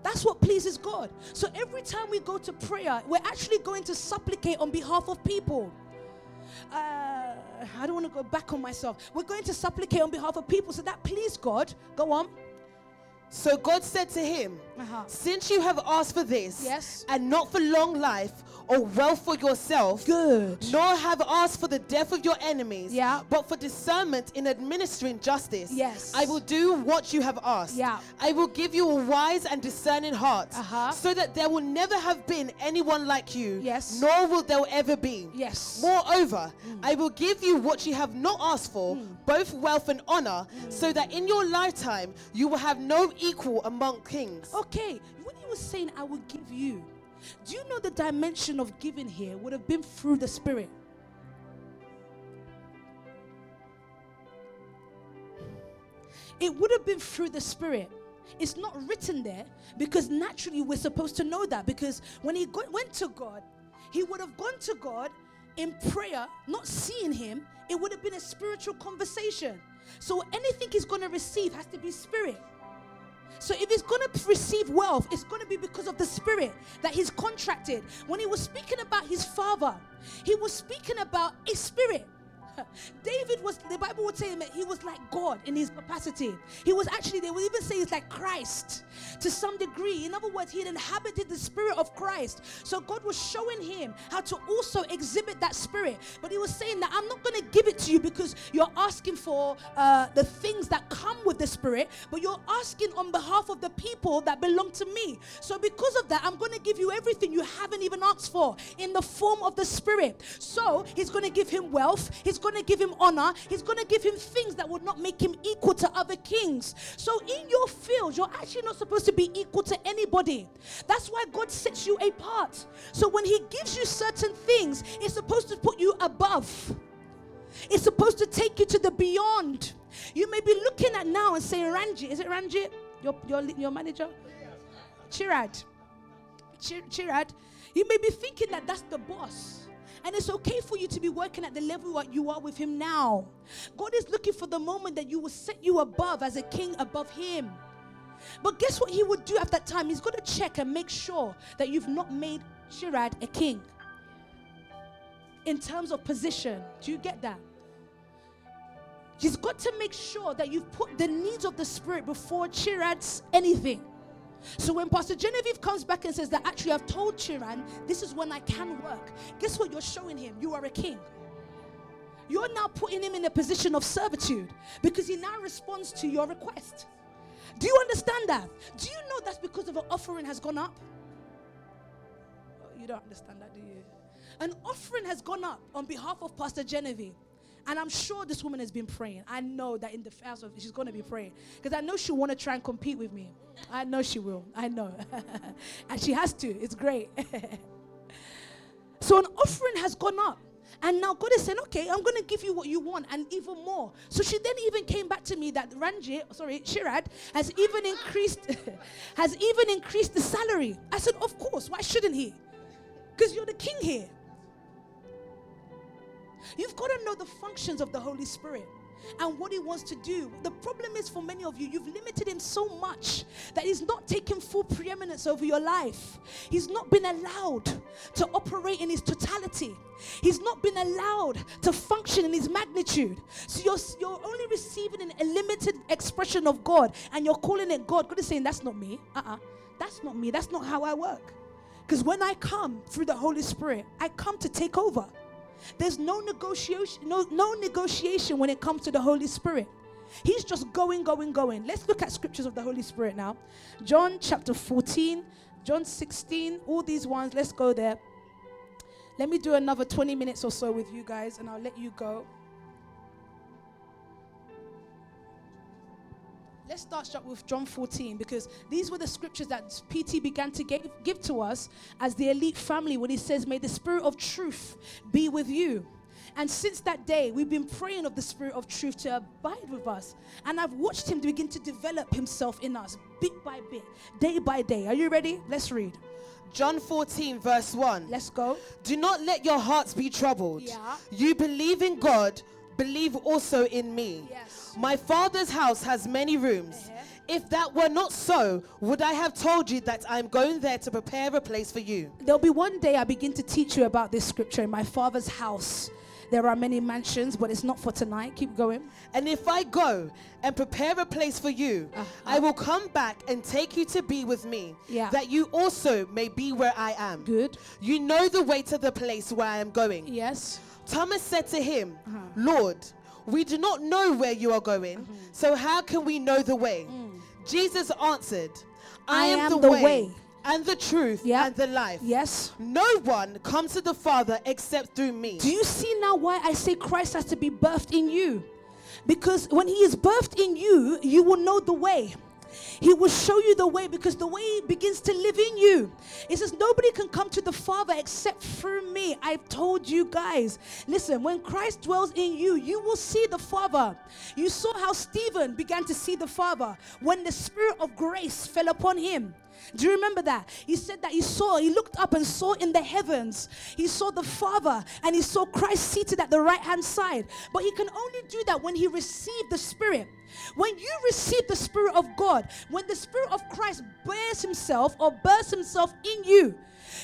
That's what pleases God. So every time we go to prayer, we're actually going to supplicate on behalf of people. I don't want to go back on myself. We're going to supplicate on behalf of people, so that pleased God. Go on. So God said to him, since you have asked for this, and not for long life or wealth for yourself, nor have asked for the death of your enemies, but for discernment in administering justice, I will do what you have asked. I will give you a wise and discerning heart, so that there will never have been anyone like you, nor will there ever be. Moreover, I will give you what you have not asked for, both wealth and honor, so that in your lifetime you will have no equal among kings. Okay, when he was saying, I will give you, do you know the dimension of giving here would have been through the Spirit? It would have been through the Spirit. It's not written there because naturally we're supposed to know that, because when he went to God, he would have gone to God in prayer, not seeing him. It would have been a spiritual conversation. So anything he's going to receive has to be Spirit. So if he's going to receive wealth, it's going to be because of the Spirit that he's contracted. When he was speaking about his father, he was speaking about a spirit. David was, the Bible would say that he was like God in his capacity. He was actually, they would even say he's like Christ to some degree. In other words, he inhabited the Spirit of Christ. So God was showing him how to also exhibit that Spirit. But he was saying that I'm not going to give it to you because you're asking for the things that come with the Spirit, but you're asking on behalf of the people that belong to me. So because of that, I'm going to give you everything you haven't even asked for in the form of the Spirit. So he's going to give him wealth. He's going to give him honor. He's going to give him things that would not make him equal to other kings. So in your field, you're actually not supposed to be equal to anybody. That's why God sets you apart. So when he gives you certain things, it's supposed to put you above. It's supposed to take you to the beyond. You may be looking at now and saying, Ranji, is it Ranji? Your manager? Chirag. Chirag. You may be thinking that that's the boss. And it's okay for you to be working at the level that you are with him now. God is looking for the moment that you will set you above as a king above him. But guess what he would do at that time? He's going to check and make sure that you've not made Chirag a king. In terms of position. Do you get that? He's got to make sure that you've put the needs of the Spirit before Chirag's anything. So when Pastor Genevieve comes back and says that actually I've told Chiran, this is when I can work. Guess what you're showing him? You are a king. You're now putting him in a position of servitude because he now responds to your request. Do you understand that? Do you know that's because of an offering has gone up? You don't understand that, do you? An offering has gone up on behalf of Pastor Genevieve. And I'm sure this woman has been praying. I know that in the house of she's going to be praying. Because I know she'll want to try and compete with me. I know she will. I know. And she has to. It's great. So an offering has gone up. And now God is saying, okay, I'm going to give you what you want and even more. So she then even came back to me that Chirag has even increased the salary. I said, of course. Why shouldn't he? Because you're the king here. You've got to know the functions of the Holy Spirit and what he wants to do. The problem is for many of you, you've limited him so much that he's not taken full preeminence over your life. He's not been allowed to operate in his totality. He's not been allowed to function in his magnitude. So you're only receiving a limited expression of God and you're calling it God. God is saying, that's not me. That's not me. That's not how I work. Because when I come through the Holy Spirit, I come to take over. There's no negotiation when it comes to the Holy Spirit. He's just going. Let's look at scriptures of the Holy Spirit now. John chapter 14, John 16, all these ones. Let's go there. Let me do another 20 minutes or so with you guys and I'll let you go. Let's start with John 14 because these were the scriptures that P.T. began to give to us as the elite family when he says, may the Spirit of truth be with you. And since that day, we've been praying of the Spirit of truth to abide with us. And I've watched him begin to develop himself in us bit by bit, day by day. Are you ready? Let's read. John 14 verse 1. Let's go. Do not let your hearts be troubled. You believe in God. Believe also in me. My Father's house has many rooms. If that were not so, would I have told you that I'm going there to prepare a place for you? There'll be one day I begin to teach you about this scripture in my Father's house. There are many mansions, but it's not for tonight. Keep going. And if I go and prepare a place for you, I will come back and take you to be with me, that you also may be where I am. Good. You know the way to the place where I am going. Yes. Thomas said to him, Lord, we do not know where you are going, so how can we know the way? Jesus answered, I am the way. And the truth and the life. Yes. No one comes to the Father except through me. Do you see now why I say Christ has to be birthed in you? Because when he is birthed in you, you will know the way. He will show you the way, because the way begins to live in you. It says nobody can come to the Father except through me. I've told you guys. Listen, when Christ dwells in you, you will see the Father. You saw how Stephen began to see the Father when the Spirit of grace fell upon him. Do you remember that? He said that he looked up and saw in the heavens. He saw the Father and he saw Christ seated at the right-hand side. But he can only do that when he received the Spirit. When you receive the Spirit of God, when the Spirit of Christ bursts himself in you,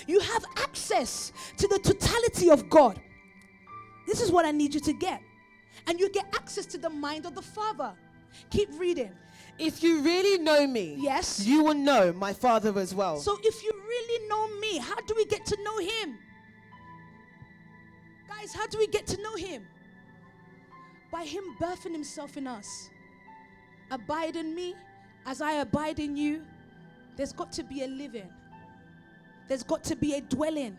you have access to the totality of God. This is what I need you to get. And you get access to the mind of the Father. Keep reading. If you really know me, yes, you will know my Father as well. So if you really know me, how do we get to know him? Guys, how do we get to know him? By him birthing himself in us. Abide in me as I abide in you. There's got to be a living. There's got to be a dwelling.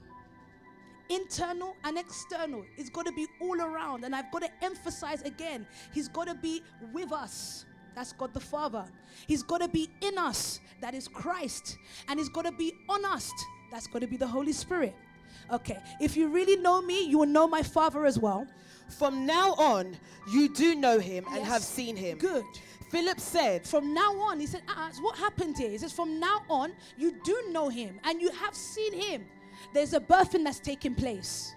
Internal and external. It's got to be all around. And I've got to emphasize again, he's got to be with us. That's God the Father. He's got to be in us. That is Christ. And he's got to be on us. That's got to be the Holy Spirit. Okay. If you really know me, you will know my Father as well. From now on, you do know him and have seen him. Good. Philip said, from now on, he said, what happened here? He says, from now on, you do know him and you have seen him. There's a birthing that's taking place.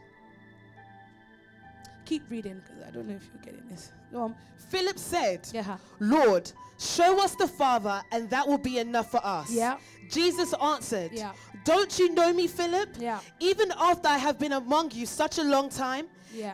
Keep reading, because I don't know if you're getting this. Philip said, Lord, show us the Father and that will be enough for us. Jesus answered, don't you know me, Philip? Even after I have been among you such a long time,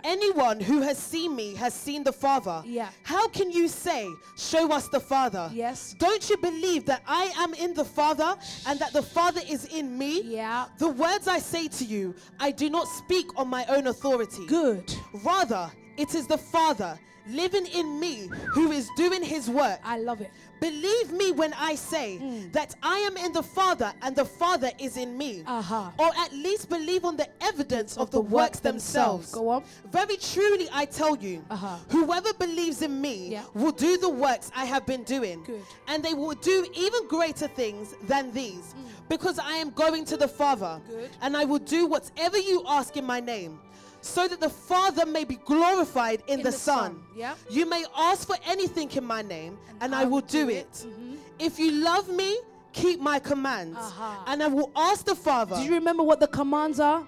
anyone who has seen me has seen the Father. How can you say, show us the Father? Don't you believe that I am in the Father and that the Father is in me? The words I say to you, I do not speak on my own authority. Good. Rather, it is the Father living in me who is doing his work. I love it. Believe me when I say that I am in the Father and the Father is in me. Or at least believe on the evidence of the works themselves. Go on. Very truly I tell you, whoever believes in me will do the works I have been doing. Good. And they will do even greater things than these, because I am going to the Father. Good. And I will do whatever you ask in my name, so that the Father may be glorified in the Son. You may ask for anything in my name, and I will do it. If you love me, keep my commands, and I will ask the Father. Do you remember what the commands are?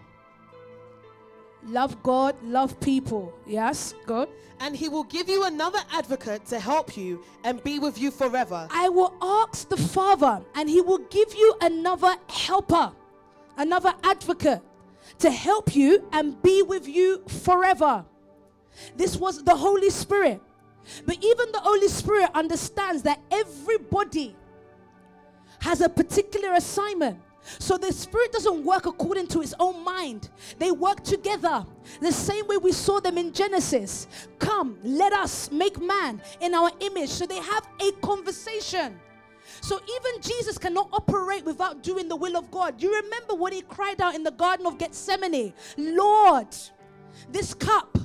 Love God, love people. Yes, good. And he will give you another advocate to help you and be with you forever. I will ask the Father, and he will give you another helper, another advocate, to help you and be with you forever. This was the Holy Spirit. But even the Holy Spirit understands that everybody has a particular assignment. So the Spirit doesn't work according to its own mind. They work together. The same way we saw them in Genesis. Come, let us make man in our image. So they have a conversation. So even Jesus cannot operate without doing the will of God. You remember when he cried out in the Garden of Gethsemane, Lord, this cup.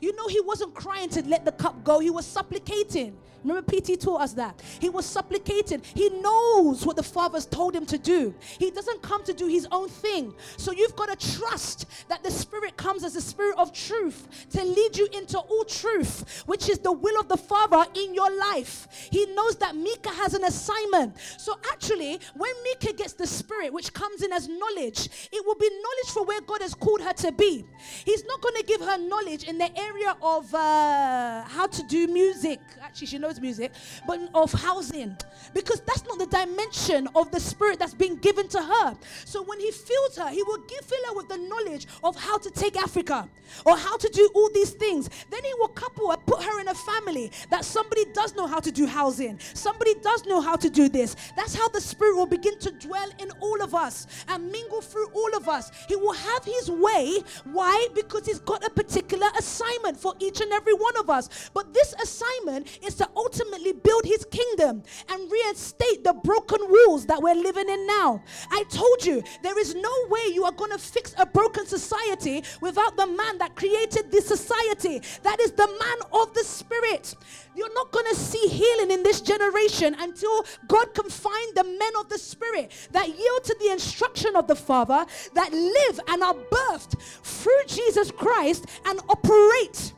You know, he wasn't crying to let the cup go. He was supplicating. Remember, P.T. taught us that. He was supplicating. He knows what the Father's told him to do. He doesn't come to do his own thing. So you've got to trust that the Spirit comes as the Spirit of truth to lead you into all truth, which is the will of the Father in your life. He knows that Mika has an assignment. So actually, when Mika gets the Spirit, which comes in as knowledge, it will be knowledge for where God has called her to be. He's not going to give her knowledge in the area of how to do music. Actually, she knows church music, but of housing, because that's not the dimension of the Spirit that's been given to her. So when he fills her, he will fill her with the knowledge of how to take Africa or how to do all these things. Then he will couple and put her in a family that somebody does know how to do housing. Somebody does know how to do this. That's how the Spirit will begin to dwell in all of us and mingle through all of us. He will have his way. Why? Because he's got a particular assignment for each and every one of us. But this assignment is to ultimately build his kingdom and reinstate the broken walls that we're living in now. I told you, there is no way you are going to fix a broken society without the man that created this society. That is the man of the Spirit. You're not going to see healing in this generation until God can find the men of the Spirit that yield to the instruction of the Father, that live and are birthed through Jesus Christ and operate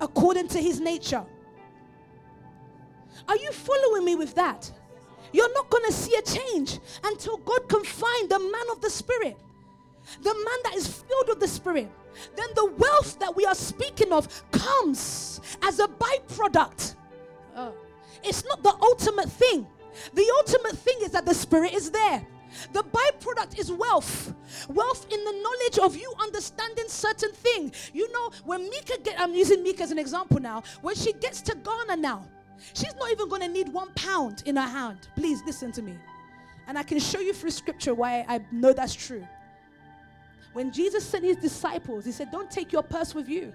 according to his nature. Are you following me with that? You're not going to see a change until God can find the man of the Spirit, the man that is filled with the Spirit. Then the wealth that we are speaking of comes as a byproduct. It's not the ultimate thing. The ultimate thing is that the Spirit is there. The byproduct is wealth. Wealth in the knowledge of you understanding certain things. You know, when Mika I'm using Mika as an example now. When she gets to Ghana now, she's not even going to need 1 pound in her hand. Please listen to me. And I can show you through scripture why I know that's true. When Jesus sent his disciples, he said, don't take your purse with you.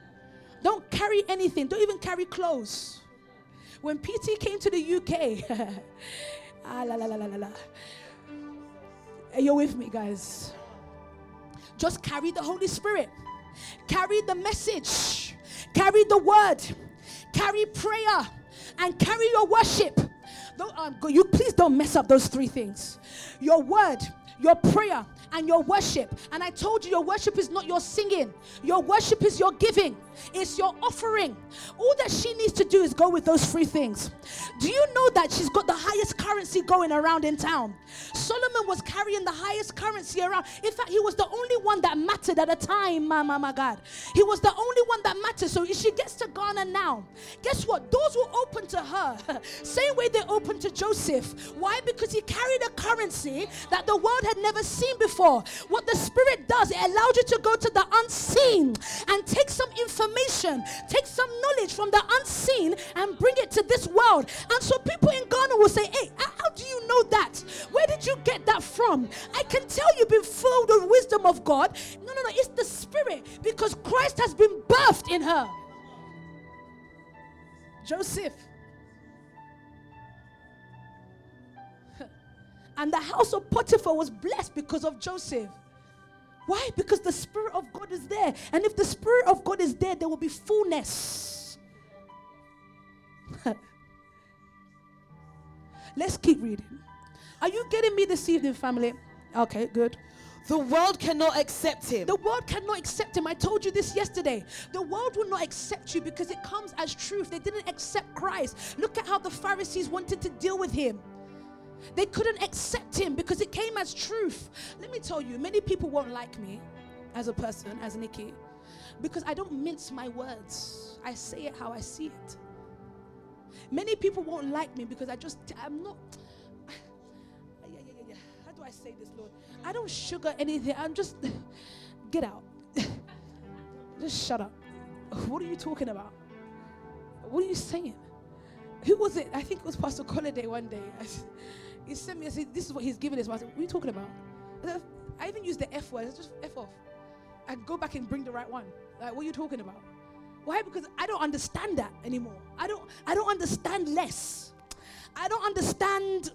Don't carry anything. Don't even carry clothes. When P.T. came to the UK, you're with me, guys. Just carry the Holy Spirit. Carry the message. Carry the word. Carry prayer. And carry your worship. You please don't mess up those three things. Your word, your prayer, and your worship. And I told you, your worship is not your singing. Your worship is your giving. It's your offering. All that she needs to do is go with those three things. Do you know that she's got the highest currency going around in town? Solomon was carrying the highest currency around. In fact, he was the only one that mattered at a time, my God. He was the only one that mattered. So if she gets to Ghana now, guess what? Doors will open to her. Same way they opened to Joseph. Why? Because he carried a currency that the world had never seen before. What the Spirit does, it allows you to go to the unseen and take some information, take some knowledge from the unseen and bring it to this world. And so people in Ghana will say, hey, how do you know that? Where did you get that from? I can tell you've been filled with wisdom of God. No, it's the Spirit, because Christ has been birthed in her. Joseph. And the house of Potiphar was blessed because of Joseph. Why? Because the Spirit of God is there. And if the Spirit of God is there, there will be fullness. Let's keep reading. Are you getting me this evening, family? Okay, good. The world cannot accept him. The world cannot accept him. I told you this yesterday. The world will not accept you because it comes as truth. They didn't accept Christ. Look at how the Pharisees wanted to deal with him. They couldn't accept him because it came as truth. Let me tell you, many people won't like me as a person, as Nikki, because I don't mince my words. I say it how I see it. Many people won't like me because how do I say this, Lord? I don't sugar anything. I'm just, get out. Just shut up. What are you talking about? What are you saying? Who was it? I think it was Pastor Colliday one day. He sent me and said, this is what he's giving us. I said, what are you talking about? I even used the F word. I said, just F off. I go back and bring the right one. Like, what are you talking about? Why? Because I don't understand that anymore. I don't understand less. I don't understand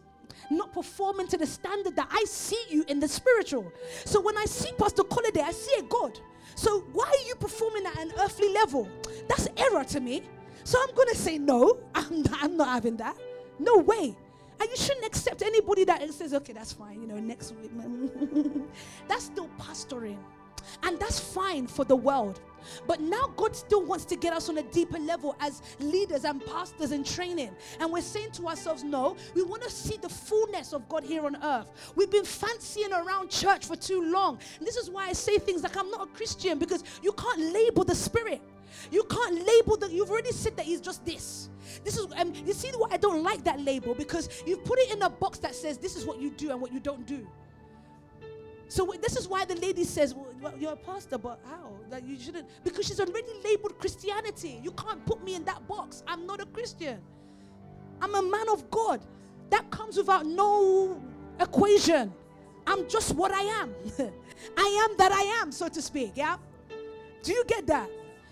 not performing to the standard that I see you in the spiritual. So when I see Pastor Colliday, I see a God. So why are you performing at an earthly level? That's error to me. So I'm going to say no. I'm not having that. No way. And you shouldn't accept anybody that says, okay, that's fine, next week. That's still pastoring. And that's fine for the world. But now God still wants to get us on a deeper level as leaders and pastors in training. And we're saying to ourselves, no, we want to see the fullness of God here on earth. We've been fancying around church for too long. And this is why I say things like, I'm not a Christian, because you can't label the Spirit. You can't label that. You've already said that he's just this. This is, you see what I don't like that label, because you've put it in a box that says this is what you do and what you don't do. So this is why the lady says, well, you're a pastor, but how? Like, you shouldn't, because she's already labeled Christianity. You can't put me in that box. I'm not a Christian. I'm a man of God. That comes without no equation. I'm just what I am. I am that I am, so to speak. Yeah? Do you get that?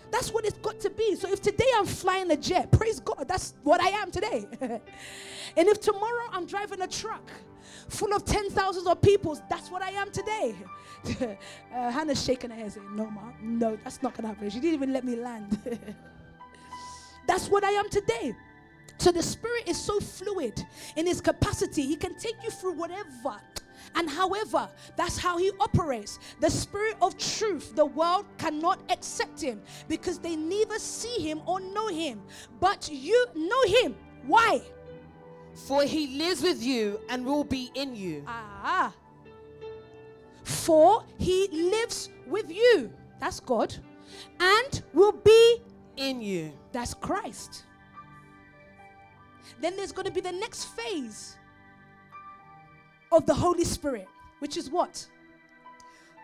That's what it's got to be. So if today I'm flying a jet, praise God, that's what I am today. And if tomorrow I'm driving a truck full of 10,000 of people, that's what I am today. Hannah's shaking her head saying, no, Ma, no, that's not going to happen. She didn't even let me land. That's what I am today. So the Spirit is so fluid in His capacity. He can take you through whatever. And however, that's how He operates. The Spirit of truth, the world cannot accept Him because they neither see Him or know Him. But you know Him. Why? For He lives with you and will be in you. Ah. For He lives with you. That's God. And will be in you. That's Christ. Then there's going to be the next phase of the Holy Spirit, which is what?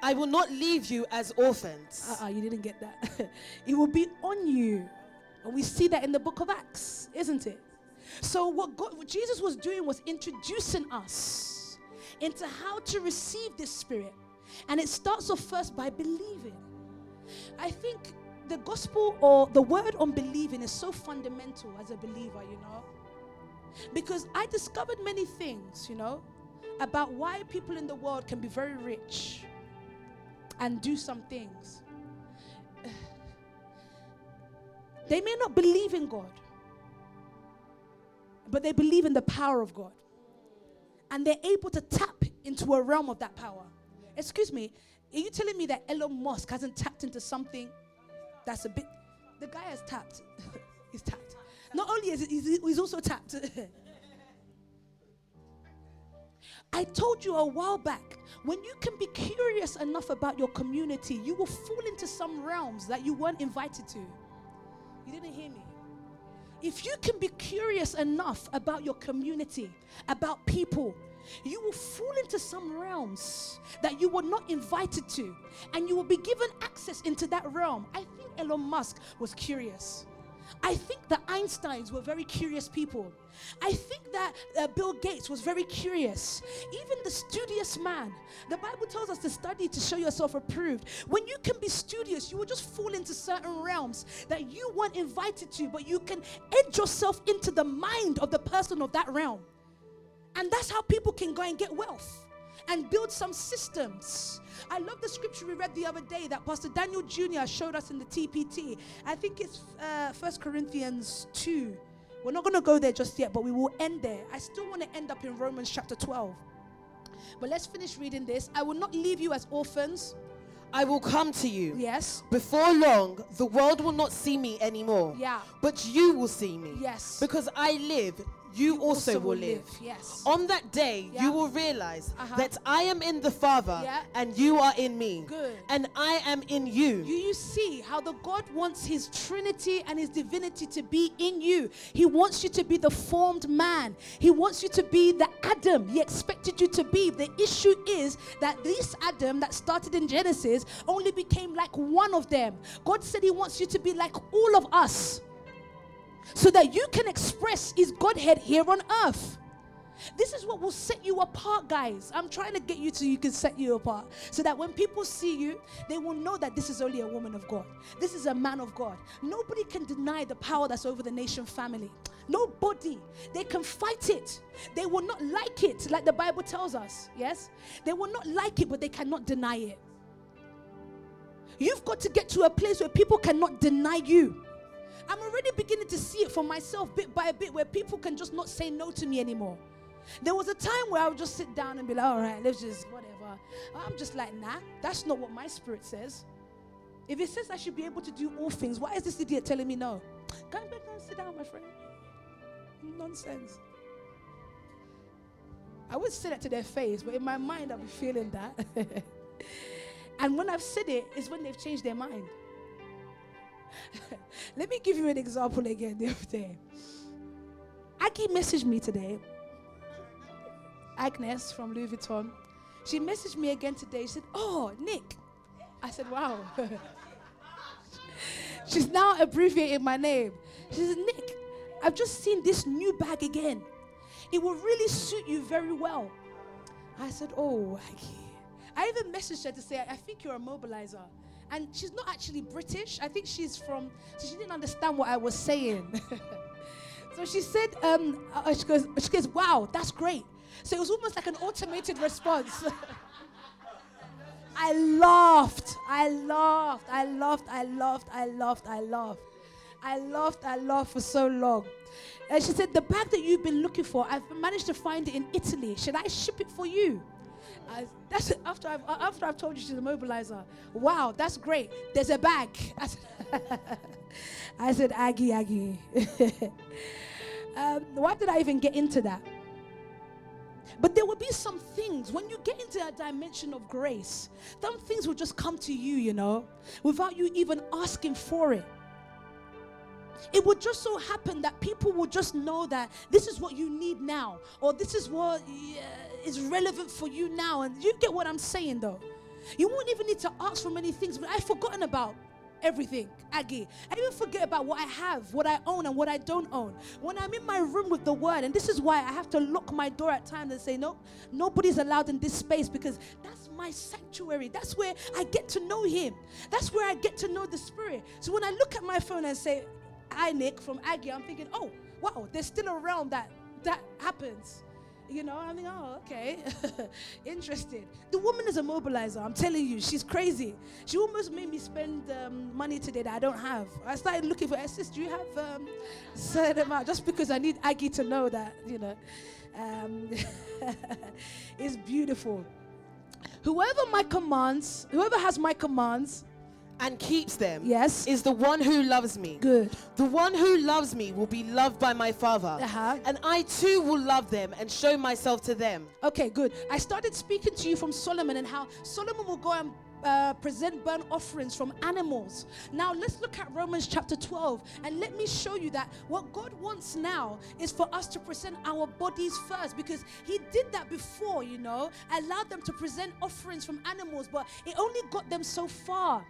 I will not leave you as orphans. You didn't get that. It will be on you. And we see that in the book of Acts, isn't it? So what Jesus was doing was introducing us into how to receive this Spirit. And it starts off first by believing. I think the gospel or the word on believing is so fundamental as a believer, you know. Because I discovered many things, you know, about why people in the world can be very rich and do some things. They may not believe in God, but they believe in the power of God. And they're able to tap into a realm of that power. Excuse me, are you telling me that Elon Musk hasn't tapped into something that's a bit... The guy has tapped. He's tapped. Not only is he, he's also tapped. I told you a while back, when you can be curious enough about your community, you will fall into some realms that you weren't invited to. You didn't hear me. If you can be curious enough about your community, about people, you will fall into some realms that you were not invited to, and you will be given access into that realm. I think Elon Musk was curious. I think the Einsteins were very curious people. I think that Bill Gates was very curious. Even the studious man. The Bible tells us to study to show yourself approved. When you can be studious, you will just fall into certain realms that you weren't invited to, but you can edge yourself into the mind of the person of that realm. And that's how people can go and get wealth and build some systems. I love the scripture we read the other day that Pastor Daniel Jr. showed us in the P.T. I think it's 1 Corinthians 2. We're not going to go there just yet, but we will end there. I still want to end up in Romans chapter 12. But let's finish reading this. I will not leave you as orphans. I will come to you. Yes. Before long, the world will not see me anymore. Yeah. But you will see me. Yes. Because I live. You also will live. Yes. On that day, yeah, you will realize that I am in the Father, yeah, and you are in me. Good. And I am in you. You see how the God wants His Trinity and His divinity to be in you. He wants you to be the formed man. He wants you to be the Adam He expected you to be. The issue is that this Adam that started in Genesis only became like one of them. God said He wants you to be like all of us, so that you can express His Godhead here on earth. This is what will set you apart, guys. I'm trying to get you to you can set you apart, so that when people see you, they will know that this is only a woman of God. This is a man of God. Nobody can deny the power that's over the nation family. Nobody. They can fight it. They will not like it, like the Bible tells us. Yes? They will not like it, but they cannot deny it. You've got to get to a place where people cannot deny you. I'm already beginning to see it for myself bit by bit, where people can just not say no to me anymore. There was a time where I would just sit down and be like, all right, let's just, whatever. I'm just like, nah, that's not what my spirit says. If it says I should be able to do all things, why is this idiot telling me no? Come back and sit down, my friend. Nonsense. I would say that to their face, but in my mind, I'll be feeling that. And when I've said it, it's when they've changed their mind. Let me give you an example again the other day. Aggie messaged me today. Agnes from Louis Vuitton. She messaged me again today. She said, "Oh, Nick." I said, "Wow." She's now abbreviating my name. She said, "Nick, I've just seen this new bag again. It will really suit you very well." I said, "Oh, Aggie." I even messaged her to say, "I think you're a mobilizer." And she's not actually British. I think she's from, so she didn't understand what I was saying. So she said, she goes, "Wow, that's great." So it was almost like an automated response. I laughed for so long. And she said, "The bag that you've been looking for, I've managed to find it in Italy. Should I ship it for you?" That's after I've told you she's a mobilizer. "Wow, that's great. There's a bag." I said, Aggie. Why did I even get into that? But there will be some things, when you get into a dimension of grace, some things will just come to you, you know, without you even asking for it. It would just so happen that people will just know that this is what you need now, or this is what is relevant for you now. And you get what I'm saying, though. You won't even need to ask for many things, but I've forgotten about everything, Aggie. I even forget about what I have, what I own and what I don't own. When I'm in my room with the word, and this is why I have to lock my door at times and say, "No, nobody's allowed in this space," because that's my sanctuary. That's where I get to know him. That's where I get to know the Spirit. So when I look at my phone and say, "I, Nick," from Aggie, I'm thinking, "Oh, wow, there's still a realm that happens." You know, I mean, oh, okay. Interesting. The woman is a mobilizer. I'm telling you, she's crazy. She almost made me spend money today that I don't have. I started looking for, "Sis, do you have certain amount?" Just because I need Aggie to know that, you know. It's beautiful. Whoever has my commands and keeps them, yes, is the one who loves me. Good. The one who loves me will be loved by my Father. Uh-huh. And I too will love them and show myself to them. Okay, good. I started speaking to you from Solomon and how Solomon will go and present burnt offerings from animals. Now let's look at Romans chapter 12, and let me show you that what God wants now is for us to present our bodies first, because he did that before, you know, allowed them to present offerings from animals, but it only got them so far.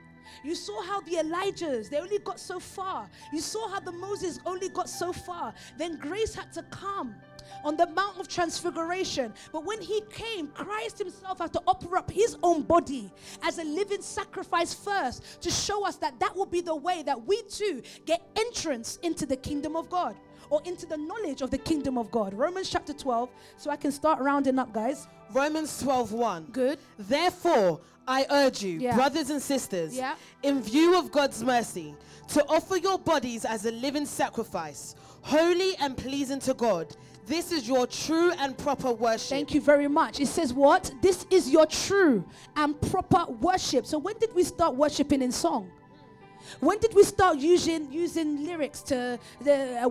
You saw how the Elijahs, they only got so far. You saw how the Moses only got so far. Then grace had to come on the Mount of Transfiguration. But when he came, Christ himself had to offer up his own body as a living sacrifice first, to show us that will be the way that we too get entrance into the kingdom of God, or into the knowledge of the kingdom of God. Romans chapter 12, so I can start rounding up, guys. Romans 12:1. Good. Therefore, I urge you, brothers and sisters, in view of God's mercy, to offer your bodies as a living sacrifice, holy and pleasing to God. This is your true and proper worship. Thank you very much. It says what? This is your true and proper worship. So when did we start worshiping in song? When did we start using lyrics to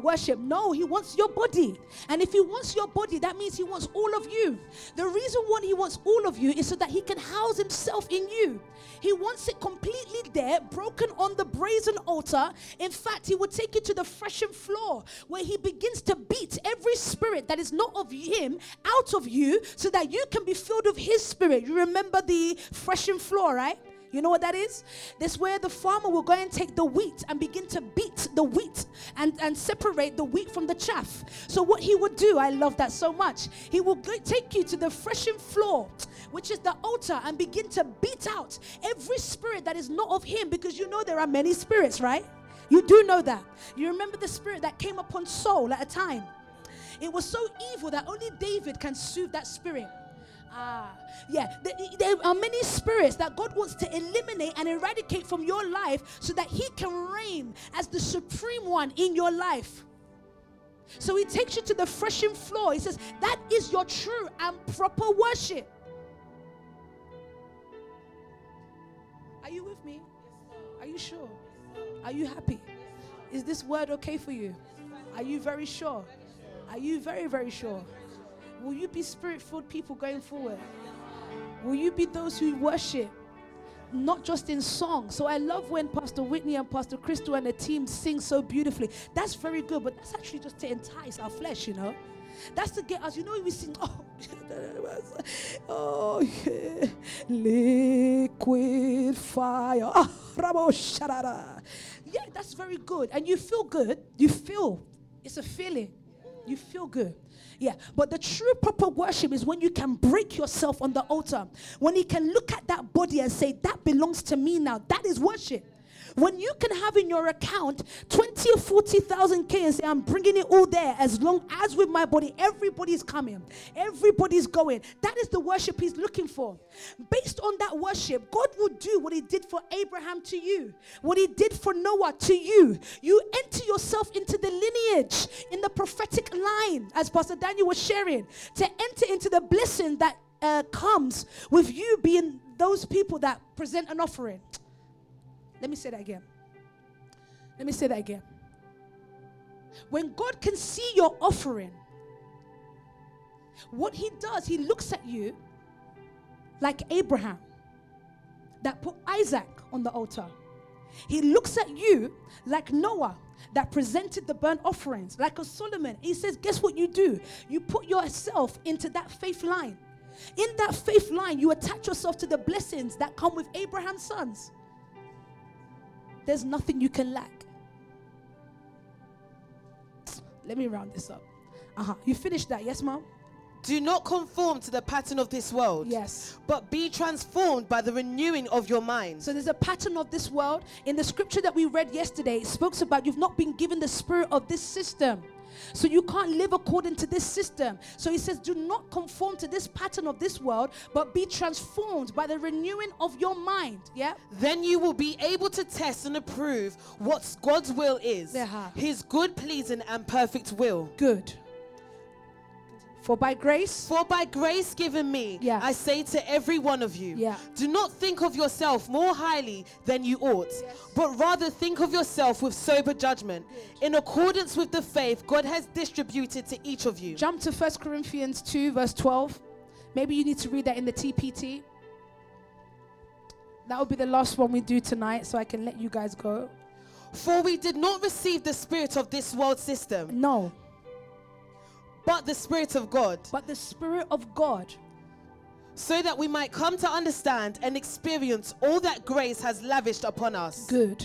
worship? No, he wants your body. And if he wants your body, that means he wants all of you. The reason why he wants all of you is so that he can house himself in you. He wants it completely there, broken on the brazen altar. In fact, he will take you to the threshing floor, where he begins to beat every spirit that is not of him out of you, so that you can be filled with his Spirit. You remember the threshing floor, right? You know what that is? That's where the farmer will go and take the wheat and begin to beat the wheat and separate the wheat from the chaff. So what he would do, I love that so much, he will take you to the threshing floor, which is the altar, and begin to beat out every spirit that is not of him, because you know there are many spirits, right? You do know that. You remember the spirit that came upon Saul at a time. It was so evil that only David can soothe that spirit. There are many spirits that God wants to eliminate and eradicate from your life, so that he can reign as the supreme one in your life. So he takes you to the threshing floor. He says, that is your true and proper worship. Are you with me? Are you sure? Are you happy? Is this word okay for you? Are you very sure? Are you very, very sure? Will you be spirit-filled people going forward? Will you be those who worship? not just in song. So I love when Pastor Whitney and Pastor Crystal and the team sing so beautifully. That's very good, but that's actually just to entice our flesh, you know. That's to get us, you know, we sing, oh yeah, liquid fire. Yeah, that's very good. And you feel good. You feel, it's a feeling. You feel good. Yeah, but the true proper worship is when you can break yourself on the altar. When you can look at that body and say, that belongs to me now. That is worship. When you can have in your account 20 or 40,000 K and say, I'm bringing it all there. As long as with my body, everybody's coming. Everybody's going. That is the worship he's looking for. Based on that worship, God will do what he did for Abraham to you. What he did for Noah to you. You enter yourself into the lineage, in the prophetic line, as Pastor Daniel was sharing, to enter into the blessing that comes with you being those people that present an offering. Let me say that again. When God can see your offering, what he does, he looks at you like Abraham that put Isaac on the altar. He looks at you like Noah that presented the burnt offerings, like a Solomon. He says, guess what you do? You put yourself into that faith line. In that faith line, you attach yourself to the blessings that come with Abraham's sons. There's nothing you can lack. Let me round this up. You finished that, yes, Mom? Do not conform to the pattern of this world. Yes. But be transformed by the renewing of your mind. So there's a pattern of this world. In the scripture that we read yesterday, it spoke about you've not been given the spirit of this system. So you can't live according to this system. So he says, do not conform to this pattern of this world, but be transformed by the renewing of your mind. Yeah. Then you will be able to test and approve what God's will is, his good, pleasing, and perfect will. Good. For by grace given me, I say to every one of you, do not think of yourself more highly than you ought, but rather think of yourself with sober judgment, in accordance with the faith God has distributed to each of you. Jump to 1 Corinthians 2, verse 12. Maybe you need to read that in the T.P.T. That will be the last one we do tonight, so I can let you guys go. For we did not receive the spirit of this world system. No. But the Spirit of God. So that we might come to understand and experience all that grace has lavished upon us. Good.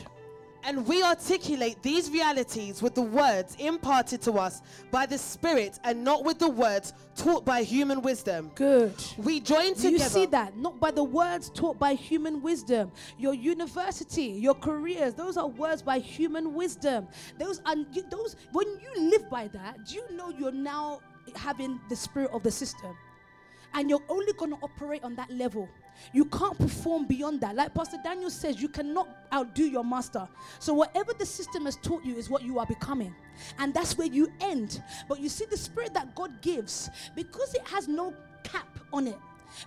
And we articulate these realities with the words imparted to us by the Spirit and not with the words taught by human wisdom. Good. We join together. You see that? Not by the words taught by human wisdom. Your university, your careers, those are words by human wisdom. Those when you live by that, do you know you're now having the spirit of the system? And you're only going to operate on that level. You can't perform beyond that. Like Pastor Daniel says, you cannot outdo your master. So whatever the system has taught you is what you are becoming. And that's where you end. But you see, the spirit that God gives, because it has no cap on it,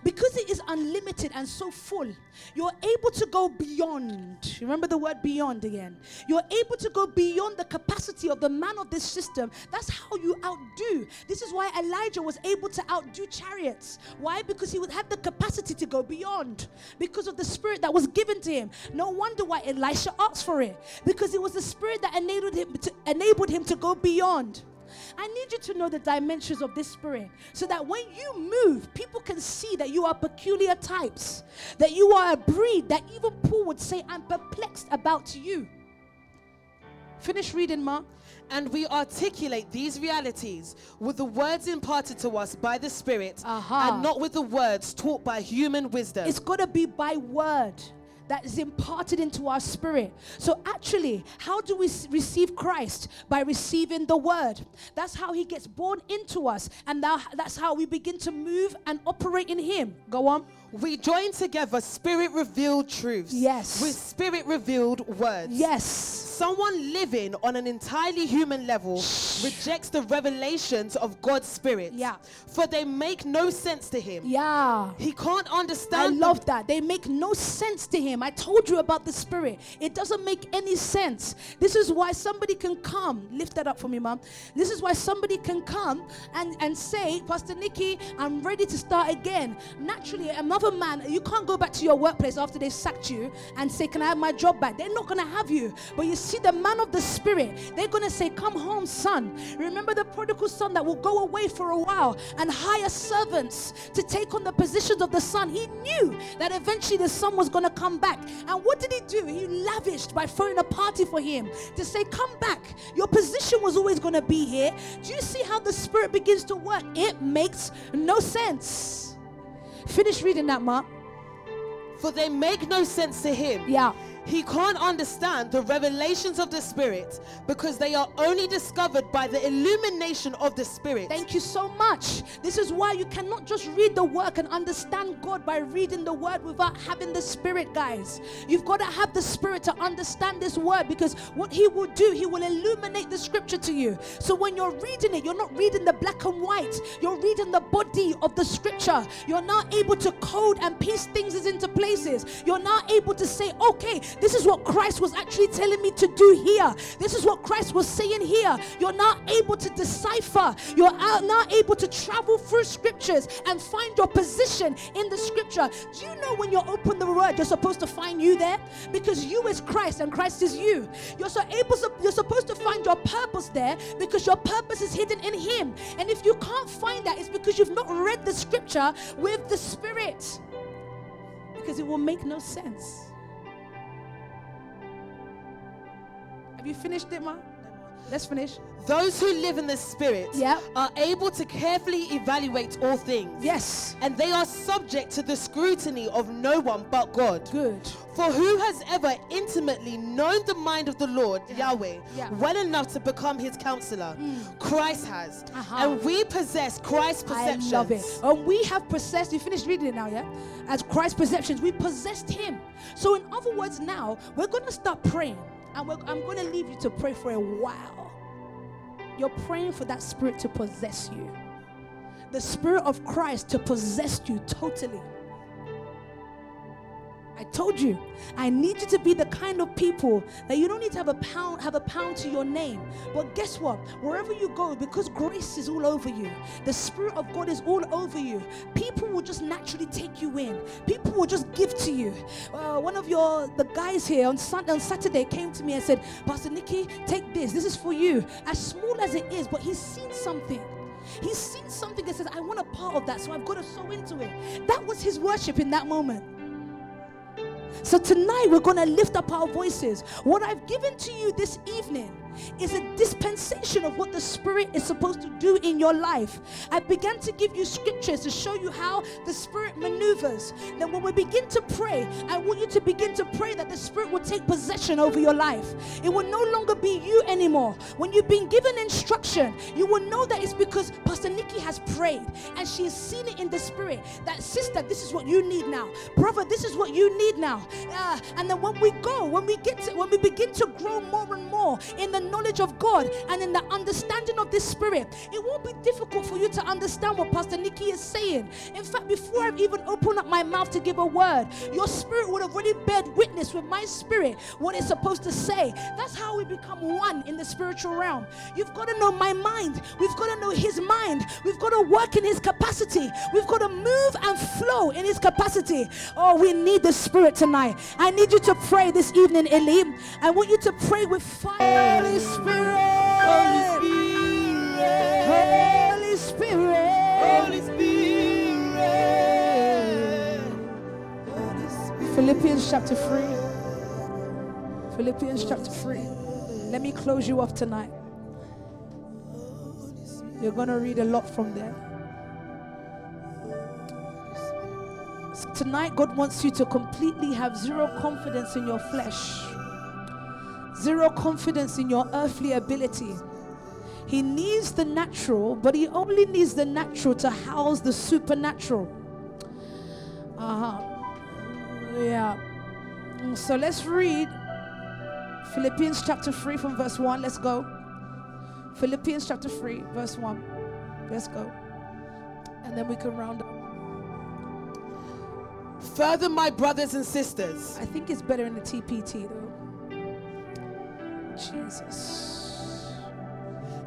because it is unlimited and so full, you're able to go beyond. Remember the word beyond again. You're able to go beyond the capacity of the man of this system. That's how you outdo. This is why Elijah was able to outdo chariots. Why? Because he would have the capacity to go beyond, because of the spirit that was given to him. No wonder why Elisha asked for it, because it was the spirit that enabled him to go beyond. I need you to know the dimensions of this spirit, so that when you move, people can see that you are peculiar types, that you are a breed that even Paul would say, I'm perplexed about you. Finish reading, Ma. And we articulate these realities with the words imparted to us by the Spirit and not with the words taught by human wisdom. It's got to be by word that is imparted into our spirit. So actually, how do we receive Christ? By receiving the word. That's how he gets born into us, and that's how we begin to move and operate in him. Go on. We join together spirit-revealed truths. Yes. With spirit-revealed words. Yes. Someone living on an entirely human level rejects the revelations of God's Spirit. Yeah. For they make no sense to him. Yeah. He can't understand. I love that. They make no sense to him. I told you about the Spirit. It doesn't make any sense. This is why somebody can come. Lift that up for me, Mom. This is why somebody can come and say, Pastor Nikki, I'm ready to start again. Naturally, another man, you can't go back to your workplace after they sacked you and say, can I have my job back? They're not going to have you. But you see the man of the Spirit, they're going to say, come home, son. Remember the prodigal son that will go away for a while and hire servants to take on the positions of the son. He knew that eventually the son was going to come back. And what did he do? He lavished by throwing a party for him to say, come back. Your position was always going to be here. Do you see how the Spirit begins to work? It makes no sense. Finish reading that, Mark. For they make no sense to him. Yeah. He can't understand the revelations of the Spirit because they are only discovered by the illumination of the Spirit. Thank you so much. This is why you cannot just read the Word and understand God by reading the Word without having the Spirit, guys. You've got to have the Spirit to understand this Word, because what He will do, He will illuminate the Scripture to you. So when you're reading it, you're not reading the black and white. You're reading the body of the Scripture. You're now able to code and piece things into places. You're now able to say, okay, this is what Christ was actually telling me to do here. This is what Christ was saying here. You're now able to decipher. You're now able to travel through scriptures and find your position in the scripture. Do you know when you open the word, you're supposed to find you there? Because you is Christ and Christ is you. You're supposed to find your purpose there, because your purpose is hidden in Him. And if you can't find that, it's because you've not read the scripture with the Spirit. Because it will make no sense. You finished it, Ma? Let's finish. Those who live in the Spirit are able to carefully evaluate all things. Yes. And they are subject to the scrutiny of no one but God. Good. For who has ever intimately known the mind of the Lord, Yahweh, well enough to become His counselor? Mm. Christ has. Uh-huh. And we possess Christ's perceptions. I love it. And we have possessed, you finished reading it now, yeah? As Christ's perceptions, we possessed Him. So in other words, now, we're going to start praying. And I'm going to leave you to pray for a while. You're praying for that Spirit to possess you. The Spirit of Christ to possess you totally. I told you, I need you to be the kind of people that you don't need to have a pound to your name. But guess what? Wherever you go, because grace is all over you, the Spirit of God is all over you, people will just naturally take you in. People will just give to you. One of the guys here on Saturday came to me and said, Pastor Nikki, take this. This is for you. As small as it is, but he's seen something. He's seen something that says, I want a part of that, so I've got to sow into it. That was his worship in that moment. So tonight we're going to lift up our voices. What I've given to you this evening is a dispensation of what the Spirit is supposed to do in your life. I began to give you scriptures to show you how the Spirit maneuvers. Then when we begin to pray, I want you to begin to pray that the Spirit will take possession over your life. It will no longer be you anymore. When you've been given instruction, you will know that it's because Pastor Nikki has prayed and she has seen it in the Spirit. That sister, this is what you need now. Brother, this is what you need now. And then when we begin to grow more and more in the knowledge of God and in the understanding of this Spirit, it won't be difficult for you to understand what Pastor Nikki is saying. In fact, before I've even opened up my mouth to give a word, your spirit would have already bear witness with my spirit what it's supposed to say. That's how we become one in the spiritual realm. You've got to know my mind. We've got to know His mind. We've got to work in His capacity. We've got to move and flow in His capacity. Oh, we need the Spirit tonight. I need you to pray this evening, Elim. I want you to pray with fire. Holy Spirit, Holy Spirit, Holy Spirit, Holy Spirit, Holy Spirit. Philippians chapter 3. Philippians chapter 3. Let me close you off tonight. You're going to read a lot from there. Tonight, God wants you to completely have zero confidence in your flesh. Zero confidence in your earthly ability. He needs the natural, but He only needs the natural to house the supernatural. So let's read Philippians chapter 3 from verse 1. Let's go. Philippians chapter 3, verse 1. Let's go. And then we can round up. Further, my brothers and sisters. I think it's better in the TPT though. Jesus.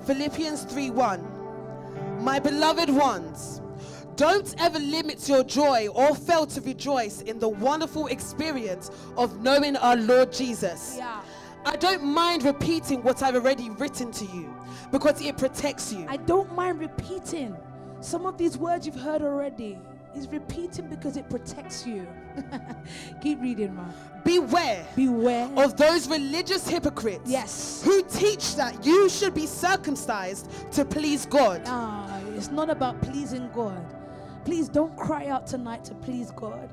Philippians 3:1. My beloved ones, don't ever limit your joy or fail to rejoice in the wonderful experience of knowing our Lord Jesus. Yeah. I don't mind repeating what I've already written to you because it protects you. I don't mind repeating. Some of these words you've heard already. Is repeating because it protects you. Keep reading, Ma. Beware of those religious hypocrites. Yes. Who teach that you should be circumcised to please God. It's not about pleasing God. Please don't cry out tonight to please God.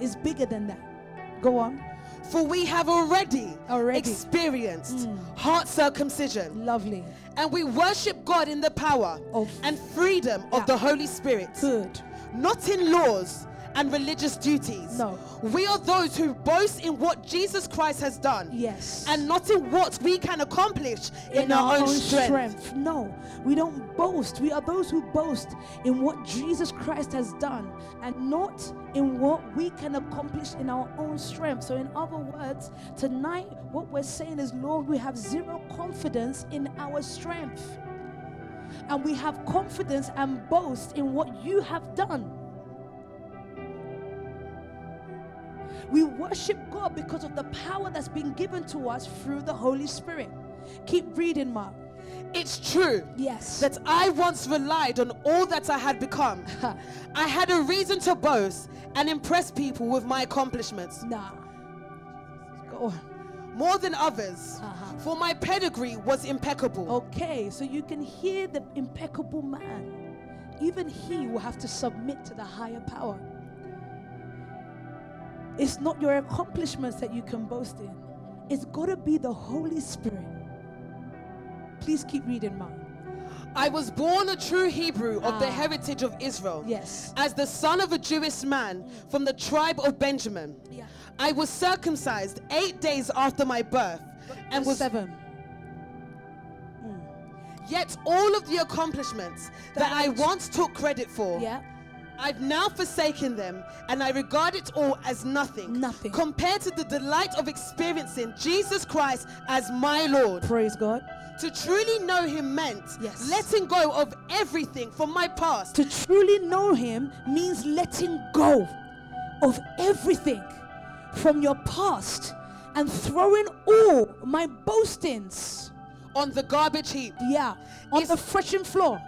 It's bigger than that. Go on. For we have already experienced heart circumcision. Lovely. And we worship God in the power and freedom of the Holy Spirit. Good. Not in laws and religious duties. No. We are those who boast in what Jesus Christ has done. Yes. And not in what we can accomplish in our own strength. No, we don't boast. We are those who boast in what Jesus Christ has done and not in what we can accomplish in our own strength. So in other words, tonight what we're saying is, Lord, we have zero confidence in our strength. And we have confidence and boast in what you have done. We worship God because of the power that's been given to us through the Holy Spirit. Keep reading, Mark. It's true, yes, that I once relied on all that I had become. I had a reason to boast and impress people with my accomplishments. Go on. More than others, for my pedigree was impeccable. Okay, so you can hear the impeccable man. Even he will have to submit to the higher power. It's not your accomplishments that you can boast in. It's got to be the Holy Spirit. Please keep reading, Mark. I was born a true Hebrew of the heritage of Israel. Yes. As the son of a Jewish man from the tribe of Benjamin. Yeah. I was circumcised 8 days after my birth and was seven. Yet all of the accomplishments that I once took credit for, I've now forsaken them, and I regard it all as nothing compared to the delight of experiencing Jesus Christ as my Lord. Praise God. To truly know him meant letting go of everything from my past. To truly know him means letting go of everything from your past and throwing all my boastings on the garbage heap. On the threshing floor.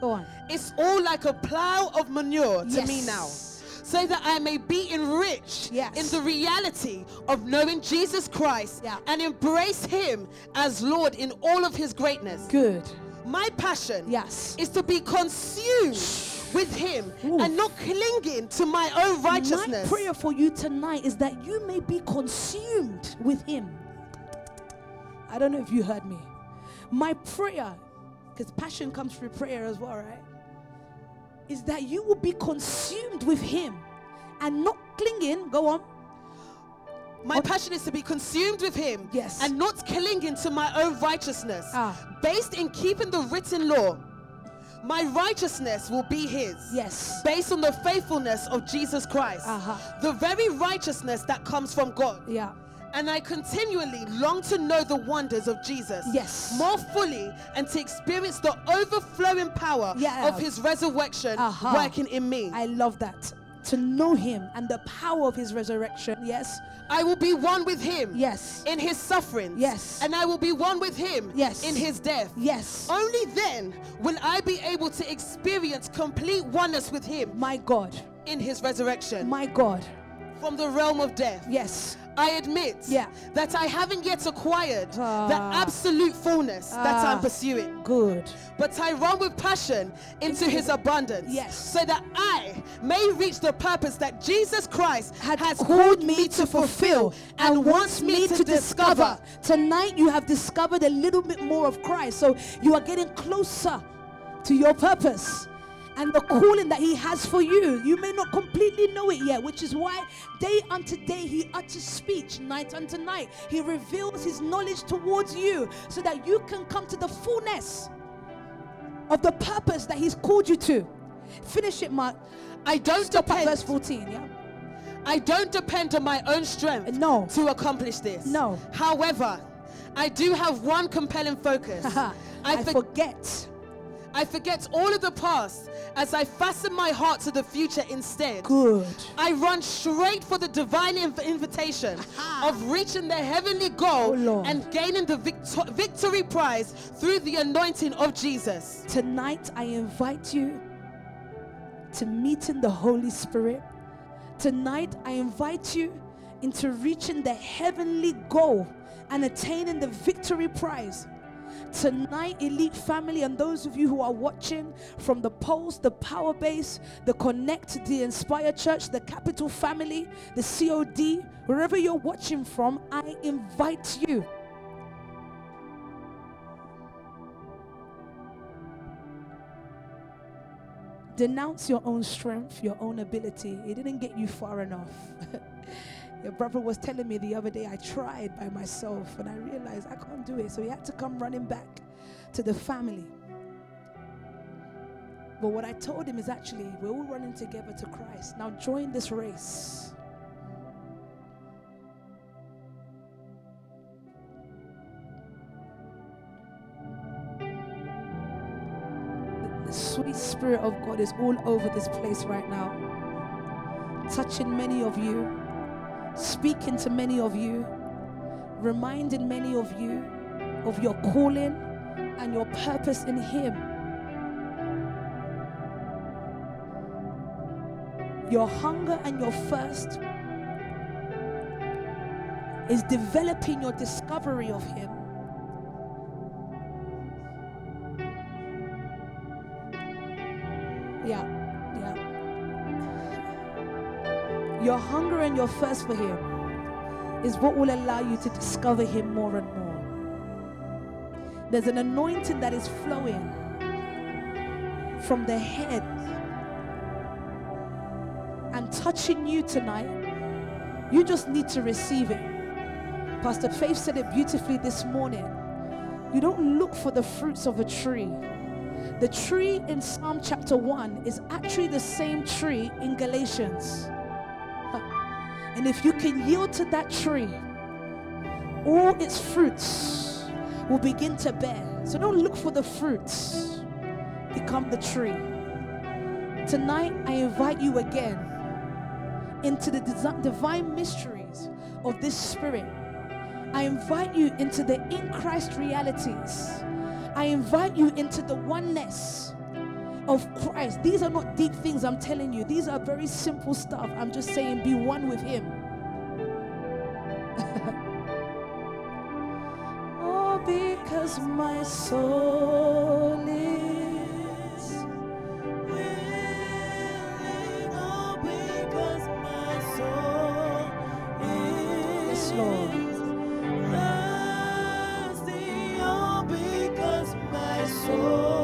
Go on. It's all like a plow of manure to me now, so that I may be enriched in the reality of knowing Jesus Christ and embrace him as Lord in all of his greatness. Good. My passion is to be consumed with him and not clinging to my own righteousness. My prayer for you tonight is that you may be consumed with him. I don't know if you heard me. My prayer, because passion comes through prayer as well, right? Is that you will be consumed with him and not clinging. Go on. My passion is to be consumed with him and not clinging to my own righteousness, based in keeping the written law. My righteousness will be his, based on the faithfulness of Jesus Christ, the very righteousness that comes from God. Yeah. And I continually long to know the wonders of Jesus more fully and to experience the overflowing power of his resurrection working in me. I love that. To know him and the power of his resurrection. Yes. I will be one with him. Yes. In his suffering. Yes. And I will be one with him. Yes. In his death. Yes. Only then will I be able to experience complete oneness with him. My God. In his resurrection. My God. From the realm of death. Yes. I admit that I haven't yet acquired the absolute fullness that I'm pursuing. Good. But I run with passion into his abundance, so that I may reach the purpose that Jesus Christ has called me to fulfill and wants me to discover. Tonight you have discovered a little bit more of Christ, so you are getting closer to your purpose. and the calling that he has for you. You may not completely know it yet, which is why day unto day he utters speech, night unto night he reveals his knowledge towards you, so that you can come to the fullness of the purpose that he's called you to. Finish it, Mark. Stop at verse 14, yeah? I don't depend on my own strength to accomplish this. No. However, I do have one compelling focus. I forget all of the past as I fasten my heart to the future instead. Good. I run straight for the divine invitation of reaching the heavenly goal and gaining the victory prize through the anointing of Jesus. Tonight, I invite you to meet in the Holy Spirit. Tonight, I invite you into reaching the heavenly goal and attaining the victory prize. Tonight, Elite Family, and those of you who are watching from the Pulse, the Power Base, the Connect, the Inspire Church, the Capital Family, the COD, wherever you're watching from, I invite you denounce your own strength, your own ability. It didn't get you far enough. Your brother was telling me the other day, I tried by myself and I realized I can't do it. So he had to come running back to the family. But what I told him is actually, we're all running together to Christ. Now join this race. The sweet Spirit of God is all over this place right now, touching many of you, speaking to many of you, reminding many of you of your calling and your purpose in Him. Your hunger and your thirst is developing your discovery of Him. Your hunger and your thirst for Him is what will allow you to discover Him more and more. There's an anointing that is flowing from the head and touching you tonight. You just need to receive it. Pastor Faith said it beautifully this morning. You don't look for the fruits of a tree. The tree in Psalm chapter 1 is actually the same tree in Galatians. And if you can yield to that tree, all its fruits will begin to bear. So don't look for the fruits. Become the tree. Tonight, I invite you again into the divine mysteries of this Spirit. I invite you into the in Christ realities. I invite you into the oneness of Christ. These are not deep things, I'm telling you. These are very simple stuff. I'm just saying, be one with Him. Oh, because my soul is willing. Oh, because my soul is thirsty. Oh, because my soul.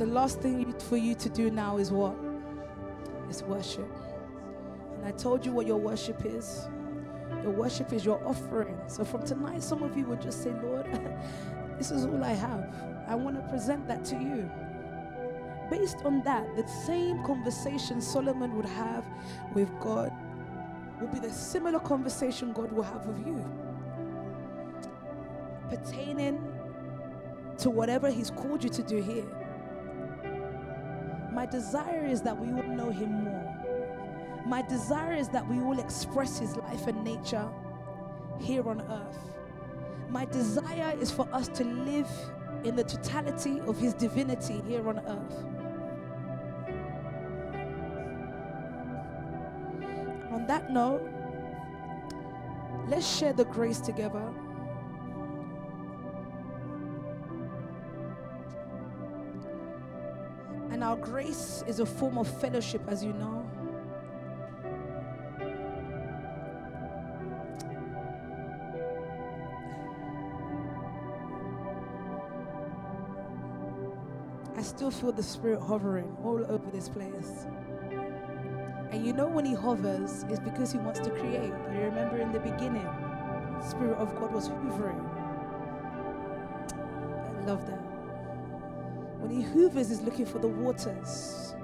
the last thing for you to do now is what? It's worship. And I told you what your worship is. Your worship is your offering. So from tonight, some of you will just say, Lord, this is all I have. I want to present that to you. Based on that, the same conversation Solomon would have with God will be the similar conversation God will have with you, pertaining to whatever He's called you to do here. My desire is that we will know Him more. My desire is that we will express His life and nature here on earth. My desire is for us to live in the totality of His divinity here on earth. And on that note, let's share the grace together. And our grace is a form of fellowship, as you know. I still feel the Spirit hovering all over this place. And you know when He hovers, it's because He wants to create. You remember in the beginning, the Spirit of God was hovering. I love that. When He hoovers, He's looking for the waters.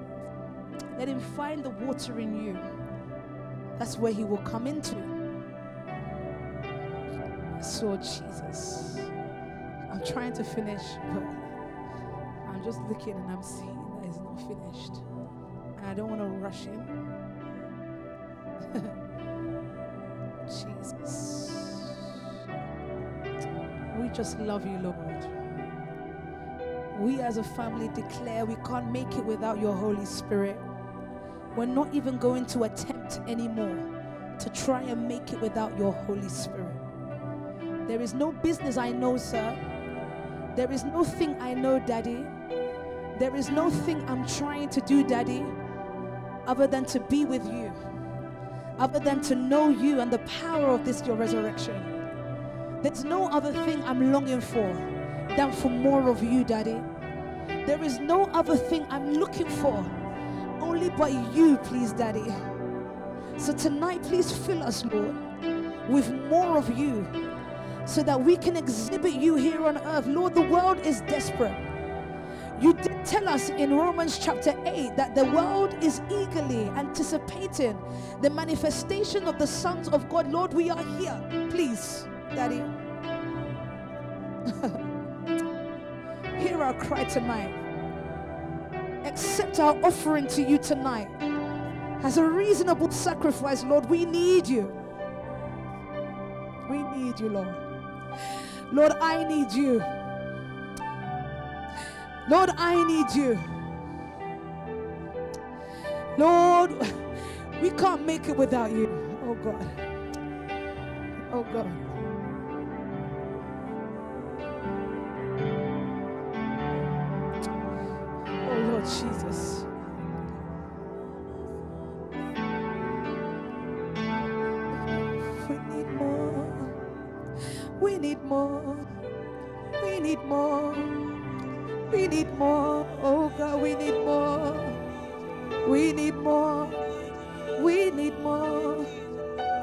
Let Him find the water in you. That's where He will come into. So, Jesus, I'm trying to finish, but I'm just looking and I'm seeing that it's not finished. And I don't want to rush Him. Jesus. We just love You, Lord. We as a family declare we can't make it without Your Holy Spirit. We're not even going to attempt anymore to try and make it without Your Holy Spirit. There is no business I know, sir. There is no thing I know, Daddy. There is no thing I'm trying to do, Daddy, other than to be with You, other than to know You and the power of this, Your resurrection. There's no other thing I'm longing for than for more of You, Daddy. There is no other thing I'm looking for, only but You, please, Daddy. So tonight, please fill us, Lord, with more of You, so that we can exhibit You here on earth. Lord, the world is desperate. You did tell us in Romans chapter 8 that the world is eagerly anticipating the manifestation of the sons of God. Lord, we are here. Please, Daddy. Hear our cry tonight. Accept our offering to You tonight as a reasonable sacrifice, Lord. We need You. We need You, Lord. Lord, I need You. Lord, I need You. Lord, we can't make it without You. Oh God. Oh God. Jesus. We need more. We need more. We need more. We need more. Oh God, we need more. We need more. We need more.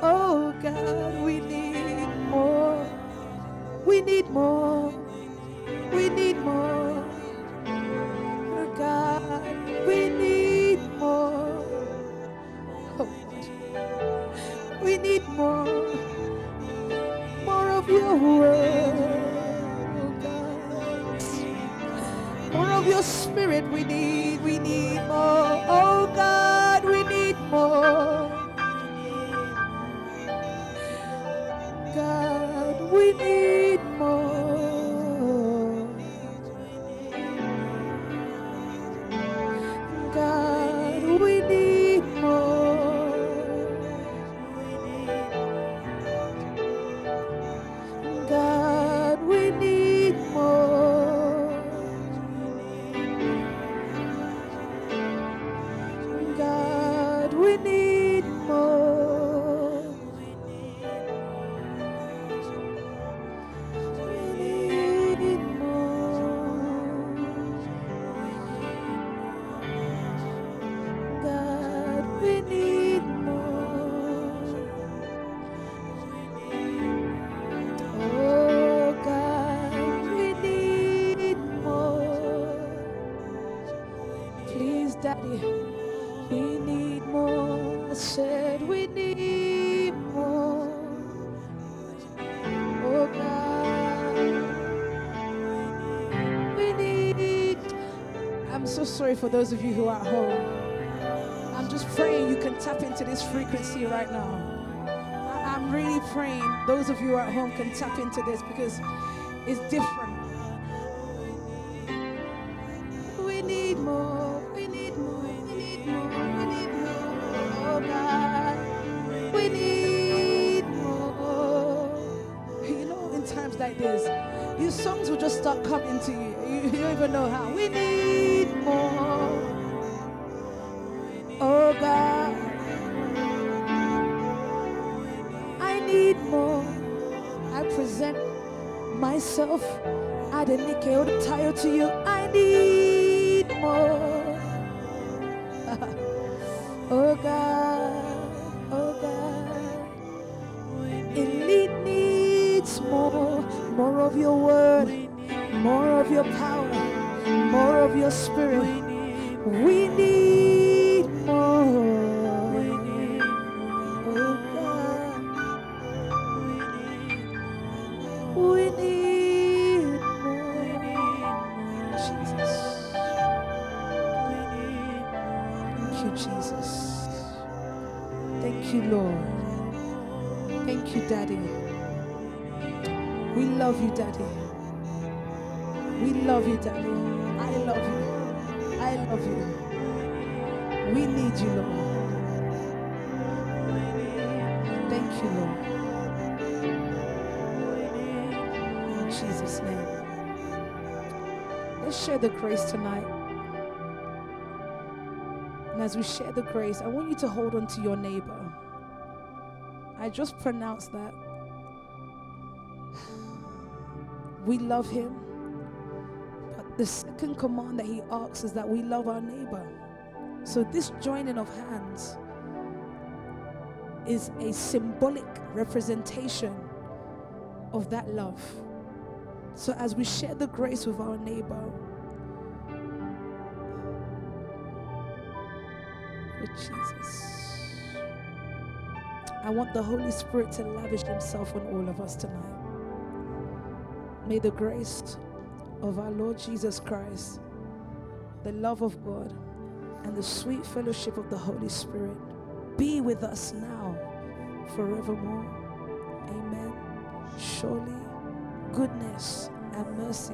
Oh God, we need more. We need more. We need more. God, we need more. Oh, God. We need more. More of Your word, oh God. More of Your Spirit we need more. Oh God, we need more. God, we need more. God, we need more. God, we need more. God, Daddy, we need more. I said we need more. Oh God, we need. I'm so sorry for those of you who are at home. I'm just praying you can tap into this frequency right now. I'm really praying those of you at home can tap into this because it's different. Songs will just start coming to you. You don't even know how. We need more. Oh God, I need more. I present myself, Adenike Odotayo, to you. I need more. Oh God, oh God, it needs more. More of your word, more of your power, more of your spirit. We need more. Oh God. We need more. Jesus. Thank you, Jesus. Thank you, Lord. Thank you, Daddy. We love you, Daddy. We love you, Daddy. I love you. I love you. We need you, Lord. Thank you, Lord. In Jesus' name. Let's share the grace tonight. And as we share the grace, I want you to hold on to your neighbor. I just pronounced that. We love him, but the second command that he asks is that we love our neighbor. So this joining of hands is a symbolic representation of that love. So as we share the grace with our neighbor, with Jesus, I want the Holy Spirit to lavish himself on all of us tonight. May the grace of our Lord Jesus Christ, the love of God, and the sweet fellowship of the Holy Spirit be with us now, forevermore. Amen. Surely goodness and mercy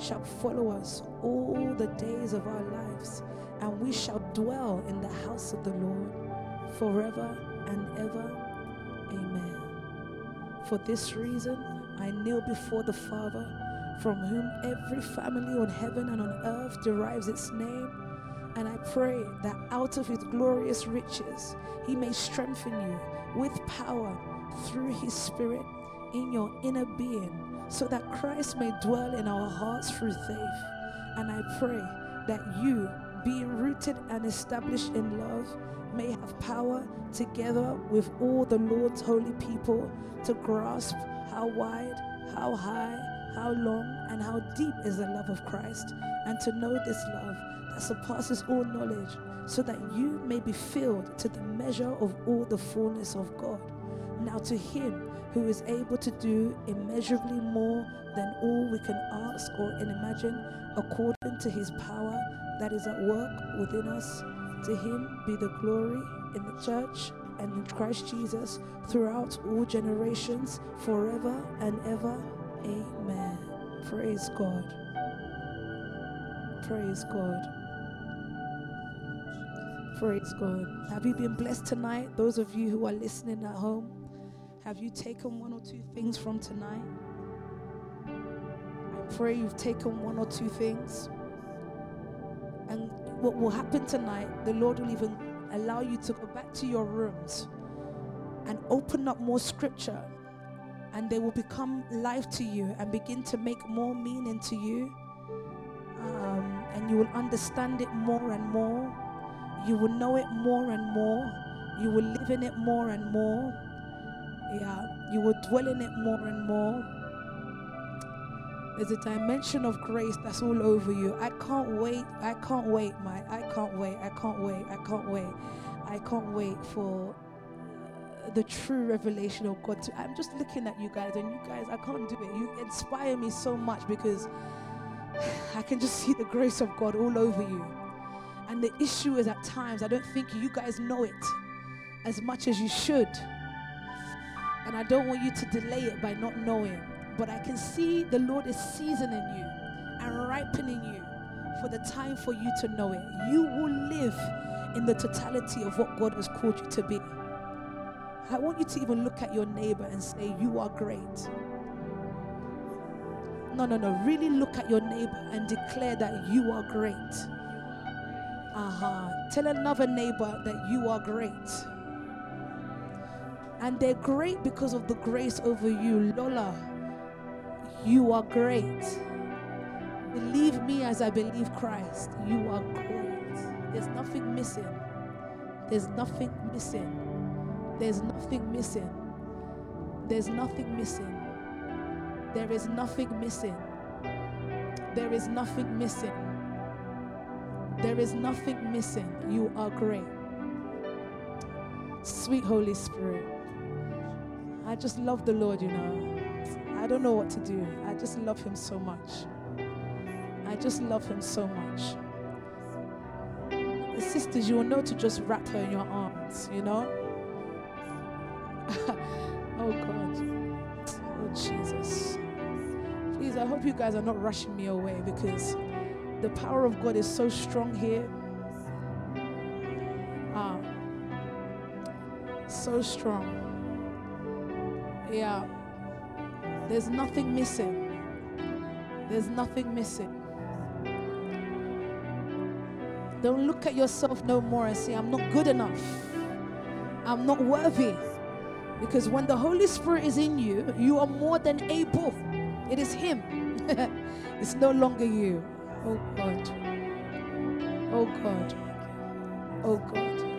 shall follow us all the days of our lives, and we shall dwell in the house of the Lord forever and ever. Amen. For this reason, I kneel before the Father, from whom every family on heaven and on earth derives its name, and I pray that out of his glorious riches he may strengthen you with power through his Spirit in your inner being, so that Christ may dwell in our hearts through faith. And I pray that you, being rooted and established in love, may have power together with all the Lord's holy people to grasp how wide, how high, how long, and how deep is the love of Christ, and to know this love that surpasses all knowledge, so that you may be filled to the measure of all the fullness of God. Now to him who is able to do immeasurably more than all we can ask or imagine, according to his power that is at work within us, to him be the glory in the church and in Christ Jesus throughout all generations, forever and ever. Amen. Praise God. Praise God. Praise God. Have you been blessed tonight? Those of you who are listening at home, have you taken one or two things from tonight? I pray you've taken one or two things. And what will happen tonight, the Lord will even allow you to go back to your rooms and open up more scripture, and they will become life to you and begin to make more meaning to you, and you will understand it more and more. You will know it more and more. You will live in it more and more. Yeah, you will dwell in it more and more. There's a dimension of grace that's all over you. I can't wait. I can't wait, man. I can't wait. I can't wait. I can't wait. I can't wait for the true revelation of God. I'm just looking at you guys, and you guys, I can't do it. You inspire me so much because I can just see the grace of God all over you. And the issue is at times, I don't think you guys know it as much as you should. And I don't want you to delay it by not knowing. But I can see the Lord is seasoning you and ripening you for the time for you to know it. You will live in the totality of what God has called you to be. I want you to even look at your neighbor and say, you are great. No. Really look at your neighbor and declare that you are great. Tell another neighbor that you are great. And they're great because of the grace over you. Lola, you are great. Believe me as I believe Christ. You are great. There's nothing missing. There's nothing missing. There's nothing missing. There's nothing missing. There is nothing missing. There is nothing missing. There is nothing missing. You are great. Sweet Holy Spirit. I just love the Lord, you know. I don't know what to do. I just love him so much. I just love him so much. The sisters, you will know to just wrap her in your arms, you know. Oh God, oh Jesus, please, I hope you guys are not rushing me away because the power of God is so strong here, so strong. Yeah, there's nothing missing. There's nothing missing. Don't look at yourself no more and say, I'm not good enough, I'm not worthy. Because when the Holy Spirit is in you, you are more than able. It is him. It's no longer you. Oh God. Oh God. Oh God.